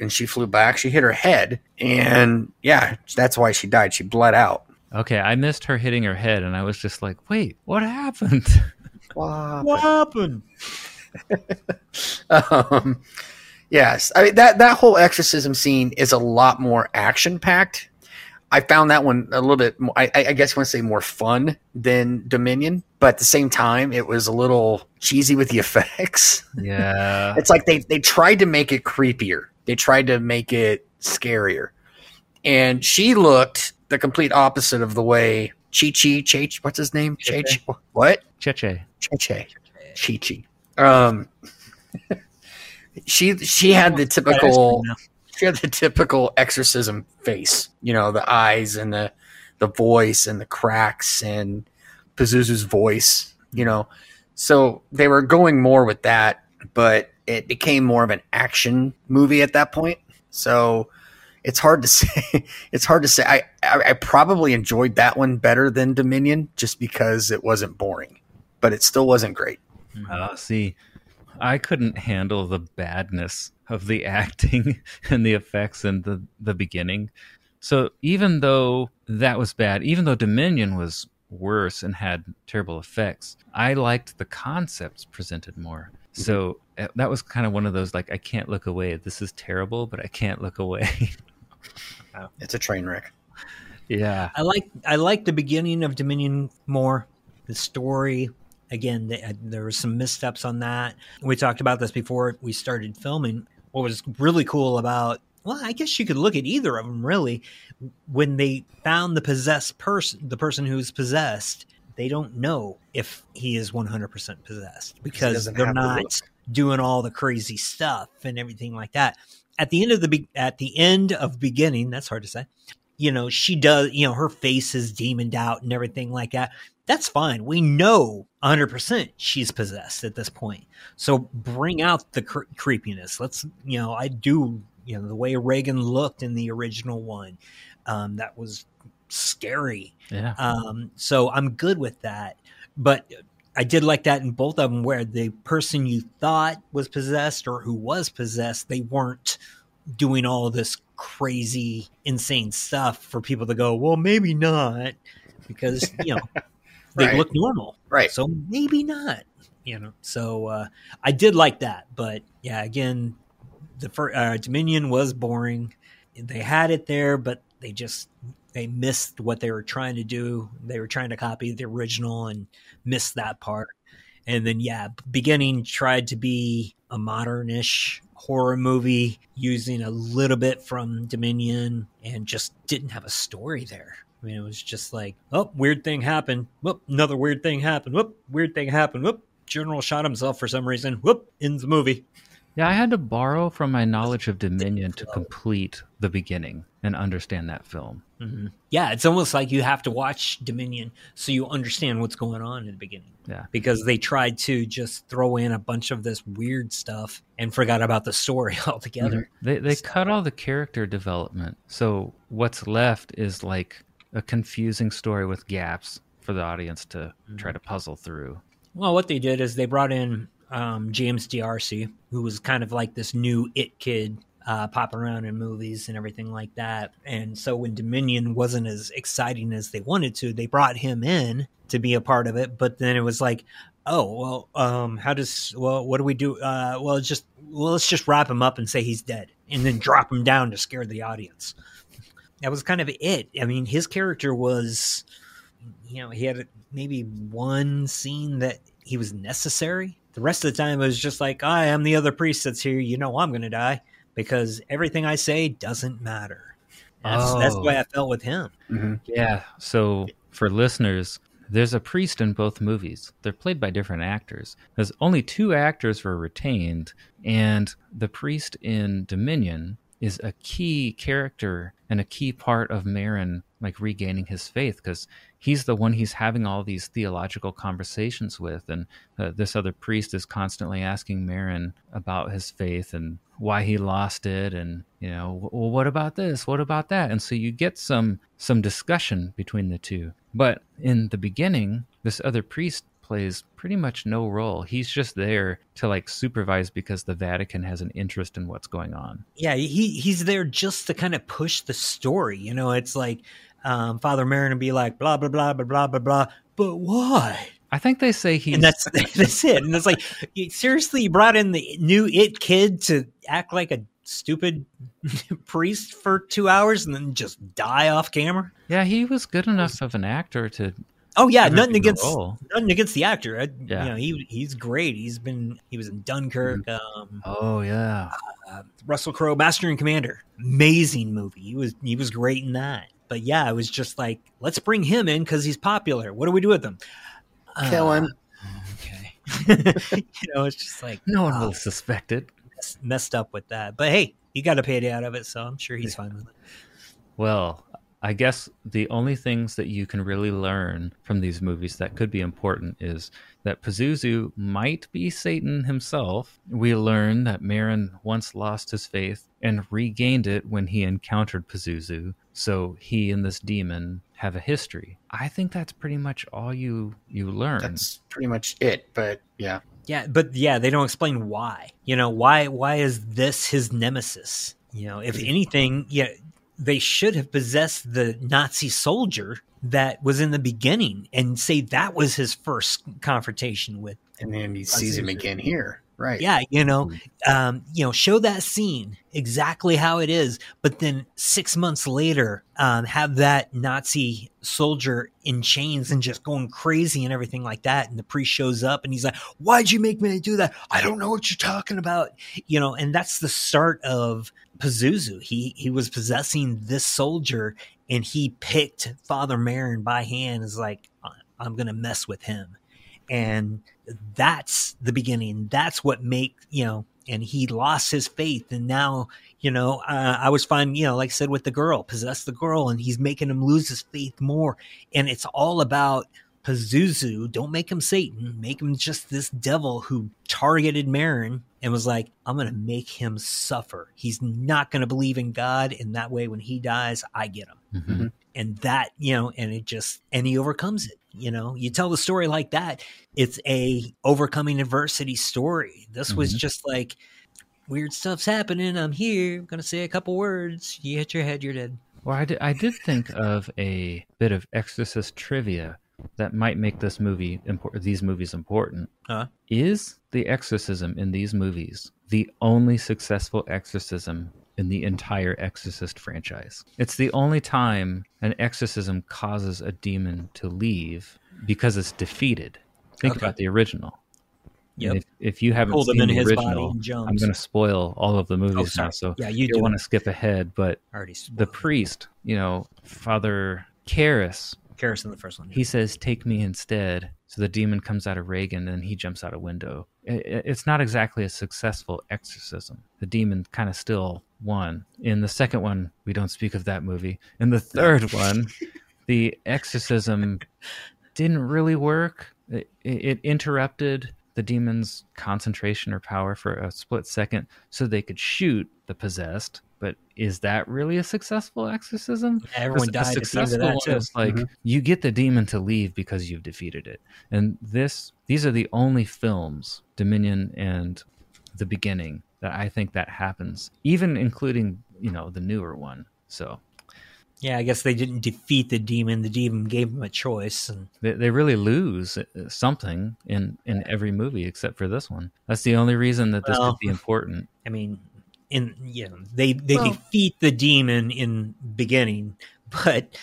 And she flew back. She hit her head. And yeah, that's why she died. She bled out. Okay, I missed her hitting her head, and I was just like, wait, what happened? What happened? um, yes, I mean, that, that whole exorcism scene is a lot more action-packed. I found that one a little bit more, I, I guess you want to say more fun than Dominion, but at the same time, it was a little cheesy with the effects. Yeah. It's like they, they tried to make it creepier. They tried to make it scarier. And she looked the complete opposite of the way Cheche, Cheche, what's his name? Cheche, what? Cheche, Cheche, Cheche. Um, she she had the typical she had the typical exorcism face. You know, the eyes and the the voice and the cracks and Pazuzu's voice. You know, so they were going more with that, but it became more of an action movie at that point. So. It's hard to say. It's hard to say. I, I, I probably enjoyed that one better than Dominion just because it wasn't boring, but it still wasn't great. Uh, see, I couldn't handle the badness of the acting and the effects in the, the beginning. So even though that was bad, even though Dominion was worse and had terrible effects, I liked the concepts presented more. So that was kind of one of those, like, I can't look away. This is terrible, but I can't look away. Wow. It's a train wreck. Yeah. I like I like the beginning of Dominion more. The story, again, the, uh, there were some missteps on that. We talked about this before we started filming. What was really cool about, well, I guess you could look at either of them, really. When they found the possessed person, the person who's possessed, they don't know if he is one hundred percent possessed because they're not doing all the crazy stuff and everything like that. At the end of the be- at the end of beginning, that's hard to say. You know, she does, you know, her face is demoned out and everything like that. That's fine. We know one hundred percent she's possessed at this point. So bring out the cre- creepiness. Let's, you know, I do, you know, the way Regan looked in the original one, um, that was scary. Yeah. Um, so I'm good with that. But I did like that in both of them where the person you thought was possessed or who was possessed, they weren't doing all this crazy, insane stuff for people to go, well, maybe not, because, you know, they right. look normal. Right. So maybe not, you know. So uh, I did like that. But yeah, again, the first, uh, Dominion was boring. They had it there, but they just... They missed what they were trying to do. They were trying to copy the original and missed that part. And then, yeah, Beginning tried to be a modern-ish horror movie using a little bit from Dominion and just didn't have a story there. I mean, it was just like, oh, weird thing happened. Whoop, another weird thing happened. Whoop, weird thing happened. Whoop, General shot himself for some reason. Whoop, ends the movie. Yeah, I had to borrow from my knowledge of Dominion to complete the beginning and understand that film. Mm-hmm. Yeah, it's almost like you have to watch Dominion so you understand what's going on in the beginning. Yeah, because they tried to just throw in a bunch of this weird stuff and forgot about the story altogether. Mm-hmm. They they so. cut all the character development, so what's left is like a confusing story with gaps for the audience to mm-hmm. try to puzzle through. Well, what they did is they brought in Um, James D'Arcy, who was kind of like this new it kid uh, popping around in movies and everything like that. And so when Dominion wasn't as exciting as they wanted to, they brought him in to be a part of it. But then it was like, oh, well, um, how does, well, what do we do? Uh, well, just, well, let's just wrap him up and say he's dead and then drop him down to scare the audience. That was kind of it. I mean, his character was, you know, he had maybe one scene that he was necessary. The rest of the time, it was just like, I am the other priest that's here. You know I'm going to die because everything I say doesn't matter. That's, oh. that's the way I felt with him. Mm-hmm. Yeah. So for listeners, there's a priest in both movies. They're played by different actors. There's only two actors were retained, and the priest in Dominion is a key character and a key part of Merrin, like, regaining his faith, because he's the one he's having all these theological conversations with, and uh, this other priest is constantly asking Merrin about his faith and why he lost it, and, you know, well, what about this? What about that? And so you get some some discussion between the two. But in the beginning, this other priest plays pretty much no role. He's just there to, like, supervise because the Vatican has an interest in what's going on. Yeah, he he's there just to kind of push the story. You know, it's like um, Father Merrin would be like, blah, blah, blah, blah, blah, blah, blah. But why? I think they say he's... And that's, that's it. And it's like, seriously, you brought in the new It kid to act like a stupid priest for two hours and then just die off camera? Yeah, he was good enough of an actor to... Oh yeah, nothing against nothing against the actor. I, yeah. You know, he he's great. He's been he was in Dunkirk. Um, oh yeah, uh, Russell Crowe, Master and Commander, amazing movie. He was he was great in that. But yeah, it was just like, let's bring him in because he's popular. What do we do with him? Kill uh, him. Okay. You know, it's just like no one uh, will suspect it. Mess, messed up with that, but hey, he got a payday out of it, so I'm sure he's fine with it. Well, I guess the only things that you can really learn from these movies that could be important is that Pazuzu might be Satan himself. We learn that Merrin once lost his faith and regained it when he encountered Pazuzu, so he and this demon have a history. I think that's pretty much all you, you learn. That's pretty much it, but yeah. Yeah, but yeah, they don't explain why. You know, why why is this his nemesis? You know, if anything, yeah... they should have possessed the Nazi soldier that was in the beginning and say that was his first confrontation with. And then he sees him again here. Right. Yeah. You know, um, you know, show that scene exactly how it is. But then six months later, um, have that Nazi soldier in chains and just going crazy and everything like that. And the priest shows up and he's like, why'd you make me do that? I don't know what you're talking about. You know, and that's the start of Pazuzu. He, he was possessing this soldier and he picked Father Merrin by hand. Is like, I'm going to mess with him. And that's the beginning. That's what make, you know, and he lost his faith. And now, you know, uh, I was fine, you know, like I said, with the girl, possess the girl, and he's making him lose his faith more. And it's all about Pazuzu. Don't make him Satan. Make him just this devil who targeted Merrin and was like, I'm going to make him suffer. He's not going to believe in God. And that way, when he dies, I get him. Mm-hmm. And that, you know, and it just, and he overcomes it. You know, you tell the story like that, it's a overcoming adversity story. This mm-hmm. was just like, weird stuff's happening. I'm here. I'm going to say a couple words. You hit your head, you're dead. Well, I did, I did think of a bit of Exorcist trivia that might make this movie important. These movies important. Huh? Is the exorcism in these movies the only successful exorcism in the entire Exorcist franchise? It's the only time an exorcism causes a demon to leave because it's defeated. Think okay. about the original. Yep. If, if you haven't Hold seen the original, I'm going to spoil all of the movies oh, now, so yeah, you, you don't want to skip ahead, but the priest, you know, Father Karras, Karras in the first one, yeah. He says, take me instead. So the demon comes out of Regan and he jumps out a window. It's not exactly a successful exorcism. The demon kind of still won. In the second one, we don't speak of that movie. In the third one, the exorcism didn't really work. It, it interrupted the demon's concentration or power for a split second so they could shoot the possessed. But is that really a successful exorcism? Everyone died. A successful that one is like mm-hmm. you get the demon to leave because you've defeated it. And this, these are the only films, Dominion and The Beginning, that I think that happens, even including, you know, the newer one. So, yeah, I guess they didn't defeat the demon. The demon gave them a choice. And... They, they really lose something in, in every movie except for this one. That's the only reason that this well, could be important. I mean... And you know, they they well, defeat the demon in Beginning, but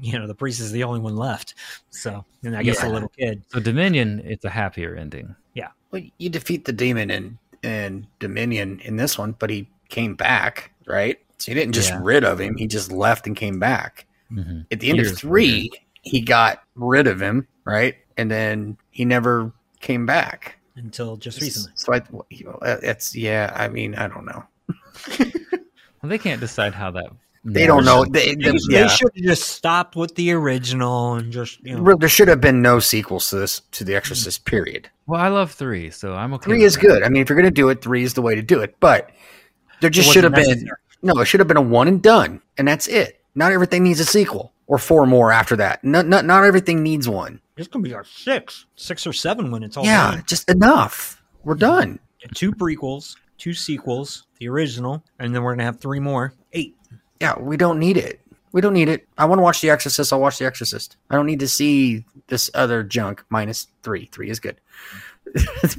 you know, the priest is the only one left. So, and I guess yeah. a little kid. So Dominion, it's a happier ending. Yeah. Well, you defeat the demon in in Dominion in this one, but he came back, right? So you didn't just yeah. rid of him; he just left and came back. Mm-hmm. At the end Years of three, he got rid of him, right? And then he never came back until just recently. So I, you know, it's yeah. I mean, I don't know. Well, they can't decide how that. They don't know. They, they, yeah. they should have just stopped with the original and just. You know. There should have been no sequels to this, to The Exorcist. Period. Well, I love three, so I'm okay. Three is that. Good. I mean, if you're going to do it, three is the way to do it. But there just should have been no. It should have been a one and done, and that's it. Not everything needs a sequel or four more after that. Not not not everything needs one. It's going to be our six, six or seven when it's all. Yeah, done. Just enough. We're done. Two prequels, two sequels, the original, and then we're going to have three more. Eight. Yeah, we don't need it. We don't need it. I want to watch The Exorcist. I'll watch The Exorcist. I don't need to see this other junk minus three. Three is good.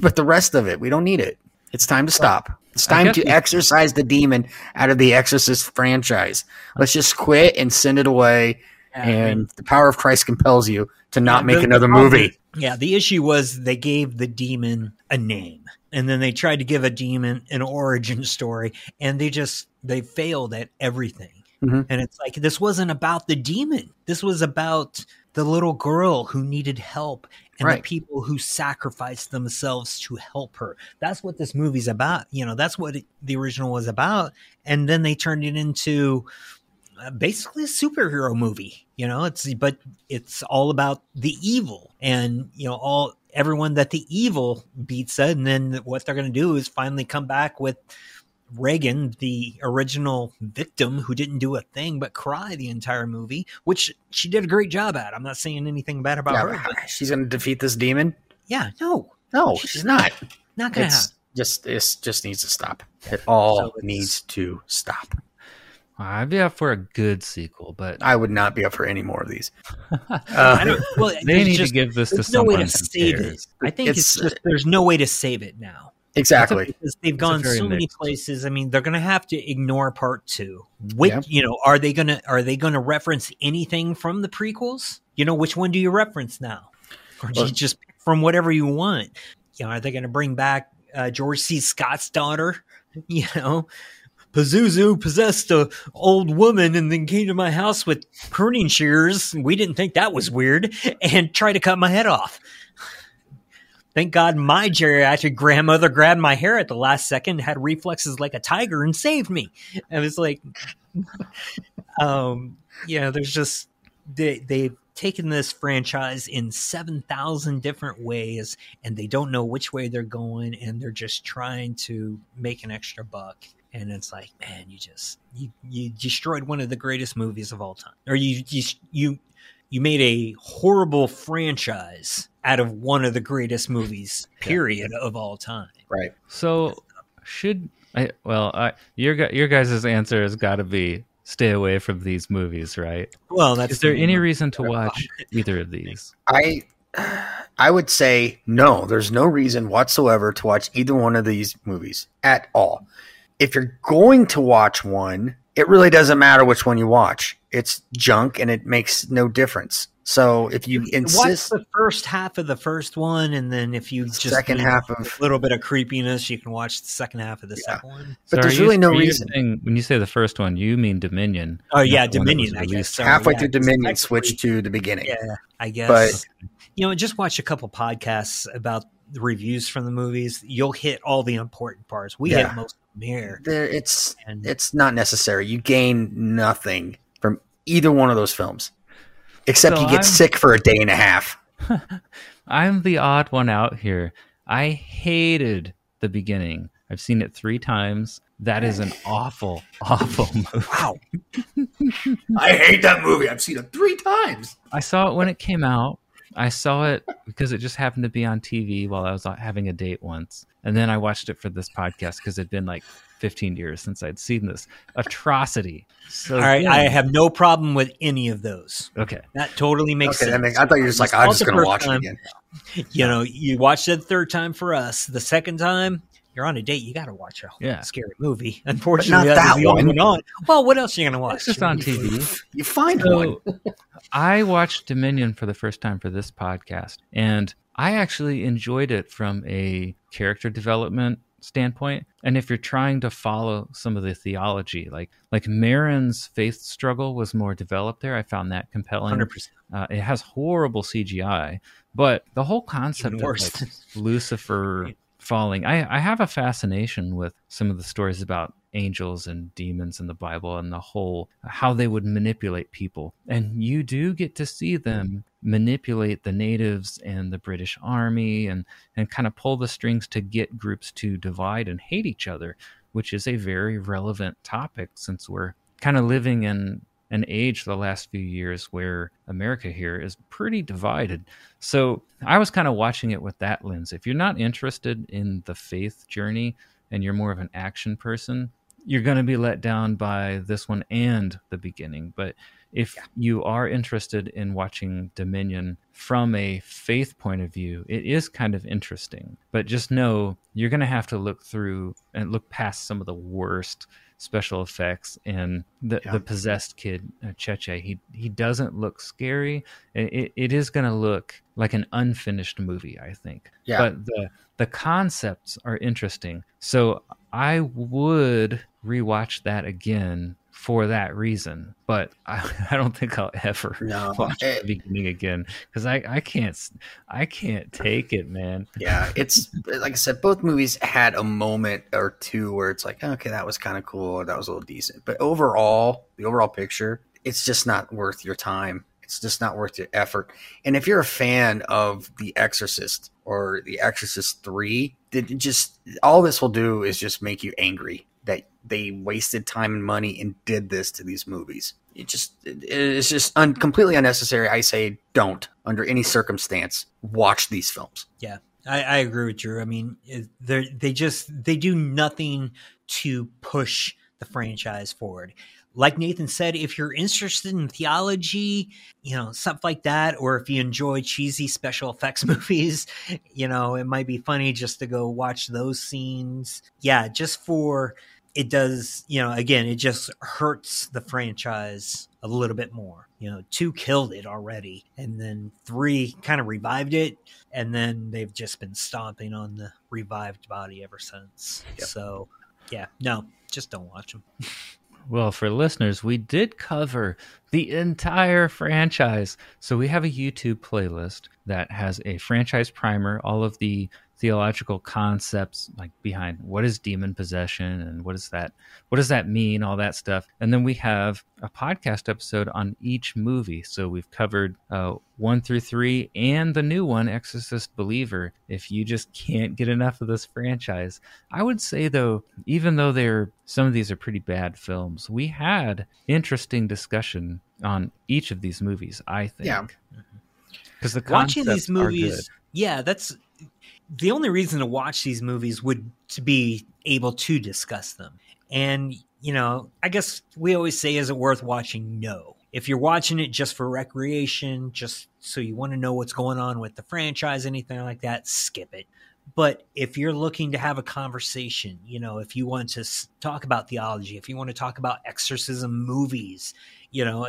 But the rest of it, we don't need it. It's time to stop. It's time to exorcise the demon out of the Exorcist franchise. Let's just quit and send it away. Yeah, and I mean, the power of Christ compels you to not make the, another movie. Yeah, the issue was they gave the demon a name. And then they tried to give a demon an origin story, and they just they failed at everything. Mm-hmm. And it's like, this wasn't about the demon. This was about the little girl who needed help and right. the people who sacrificed themselves to help her. That's what this movie's about. You know, that's what it, the original was about. And then they turned it into uh, basically a superhero movie. You know, it's but it's all about the evil and, you know, all. Everyone that the evil beats it, and then what they're going to do is finally come back with Regan, the original victim who didn't do a thing but cry the entire movie, which she did a great job at. I'm not saying anything bad about yeah, her. But she's going to defeat this demon? Yeah, no. No, she's, she's not. Not going to happen. Just, it just needs to stop. It all so needs to stop. I'd be up for a good sequel, but I would not be up for any more of these. Uh, I don't, well, they need just, to give this to no someone. Way to save it. I think it's, it's just, there's no way to save it now. Exactly, a, because they've it's gone so mixed. Many places. I mean, they're going to have to ignore part two. Which, yeah. you know, are they going to are they going to reference anything from the prequels? You know, which one do you reference now, or do well, you just pick from whatever you want? You know, are they going to bring back uh, George C. Scott's daughter? You know. Pazuzu possessed an old woman and then came to my house with pruning shears. We didn't think that was weird and tried to cut my head off. Thank God my geriatric grandmother grabbed my hair at the last second, had reflexes like a tiger, and saved me. I was like, um, yeah, there's just, they, they've taken this franchise in seven thousand different ways and they don't know which way they're going and they're just trying to make an extra buck. And it's like, man, you just you, you destroyed one of the greatest movies of all time, or you you you you made a horrible franchise out of one of the greatest movies, period, yeah. of all time. Right. So should I? Well, I, your your guys' answer has got to be stay away from these movies, right? Well, that's is there the any reason to watch either of these? I I would say no. There's no reason whatsoever to watch either one of these movies at all. If you're going to watch one, it really doesn't matter which one you watch. It's junk and it makes no difference. So if you insist, watch the first half of the first one, and then if you just second half of a little bit of creepiness, you can watch the second half of the yeah. second one. But so there's really you, no reason. Saying, when you say the first one, you mean Dominion? Oh yeah, Dominion. I guess Sorry, halfway yeah, through Dominion, switch to the beginning. Yeah, I guess. But you know, just watch a couple podcasts about the reviews from the movies. You'll hit all the important parts. We yeah. hit most. There, it's it's not necessary. You gain nothing from either one of those films, except so you get I'm, sick for a day and a half. I'm the odd one out here. I hated The Beginning. I've seen it three times. That is an awful, awful movie. Wow, I hate that movie. I've seen it three times. I saw it when it came out. I saw it because it just happened to be on T V while I was having a date once. And then I watched it for this podcast because it had been like fifteen years since I'd seen this atrocity. So, all right. Yeah. I have no problem with any of those. Okay. That totally makes okay, sense. That makes, I thought you were just like, I'm just going to watch time, it again. You know, you watched it the third time for us. The second time, you're on a date. You got to watch a yeah. scary movie. Unfortunately, not that, that one. Going on. Well, what else are you going to watch? It's just on T V. You find so, one. I watched Dominion for the first time for this podcast, and I actually enjoyed it from a character development standpoint. And if you're trying to follow some of the theology, like like Merrin's faith struggle was more developed there. I found that compelling. one hundred percent. Uh, it has horrible C G I, but the whole concept of like, Lucifer falling. I, I have a fascination with some of the stories about angels and demons in the Bible and the whole how they would manipulate people. And you do get to see them manipulate the natives and the British army and and kind of pull the strings to get groups to divide and hate each other, which is a very relevant topic since we're kind of living in an age the last few years where America here is pretty divided. So I was kind of watching it with that lens. If you're not interested in the faith journey and you're more of an action person, you're going to be let down by this one and The Beginning. But if yeah. you are interested in watching Dominion from a faith point of view, it is kind of interesting. But just know you're going to have to look through and look past some of the worst special effects. And the, yeah. the possessed kid, uh, Cheche, he, he doesn't look scary. It, it is going to look like an unfinished movie, I think. Yeah. But the, the concepts are interesting. So I would rewatch that again for that reason, but I, I don't think I'll ever no, watch it, The Beginning again because I, I can't I can't take it, man. Yeah, it's like I said, both movies had a moment or two where it's like, okay, that was kind of cool, or that was a little decent, but overall, the overall picture, it's just not worth your time. It's just not worth your effort. And if you're a fan of The Exorcist or The Exorcist three, it just all this will do is just make you angry that they wasted time and money and did this to these movies. It just, it, it's just un, completely unnecessary. I say don't, under any circumstance, watch these films. Yeah, I, I agree with Drew. I mean, they they just, they do nothing to push the franchise forward. Like Nathan said, if you're interested in theology, you know, stuff like that, or if you enjoy cheesy special effects movies, you know, it might be funny just to go watch those scenes. Yeah, just for... It does, you know, again, it just hurts the franchise a little bit more. You know, two killed it already, and then three kind of revived it, and then they've just been stomping on the revived body ever since. Yep. So, yeah, no, just don't watch them. Well, for listeners, we did cover the entire franchise. So we have a YouTube playlist that has a franchise primer, all of the theological concepts like behind what is demon possession and what is that, what does that mean, all that stuff. And then we have a podcast episode on each movie. So we've covered uh, one through three and the new one, Exorcist Believer. If you just can't get enough of this franchise, I would say though, even though they're some of these are pretty bad films, we had interesting discussion on each of these movies. I think, yeah, because the watching these movies, yeah, that's. The only reason to watch these movies would to be able to discuss them. And, you know, I guess we always say, is it worth watching? No. If you're watching it just for recreation, just so you want to know what's going on with the franchise, anything like that, skip it. But if you're looking to have a conversation, you know, if you want to talk about theology, if you want to talk about exorcism movies, you know,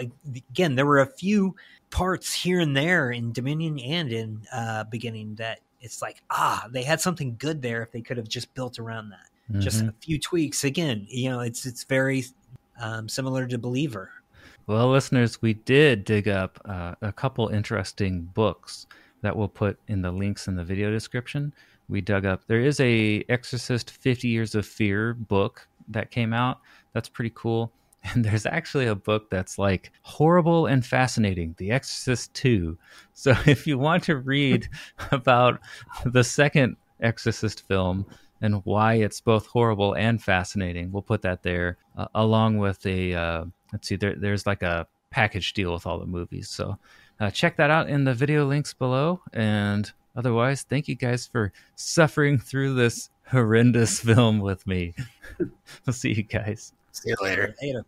again, there were a few parts here and there in Dominion and in uh, Beginning that, it's like, ah, they had something good there if they could have just built around that. Mm-hmm. Just a few tweaks. Again, you know, it's it's very um, similar to Believer. Well, listeners, we did dig up uh, a couple interesting books that we'll put in the links in the video description. We dug up, there is a Exorcist fifty Years of Fear book that came out. That's pretty cool. And there's actually a book that's like horrible and fascinating, The Exorcist two. So if you want to read about the second Exorcist film and why it's both horrible and fascinating, we'll put that there uh, along with a, uh, let's see, there, there's like a package deal with all the movies. So uh, check that out in the video links below. And otherwise, thank you guys for suffering through this horrendous film with me. We'll see you guys. See you later. Later.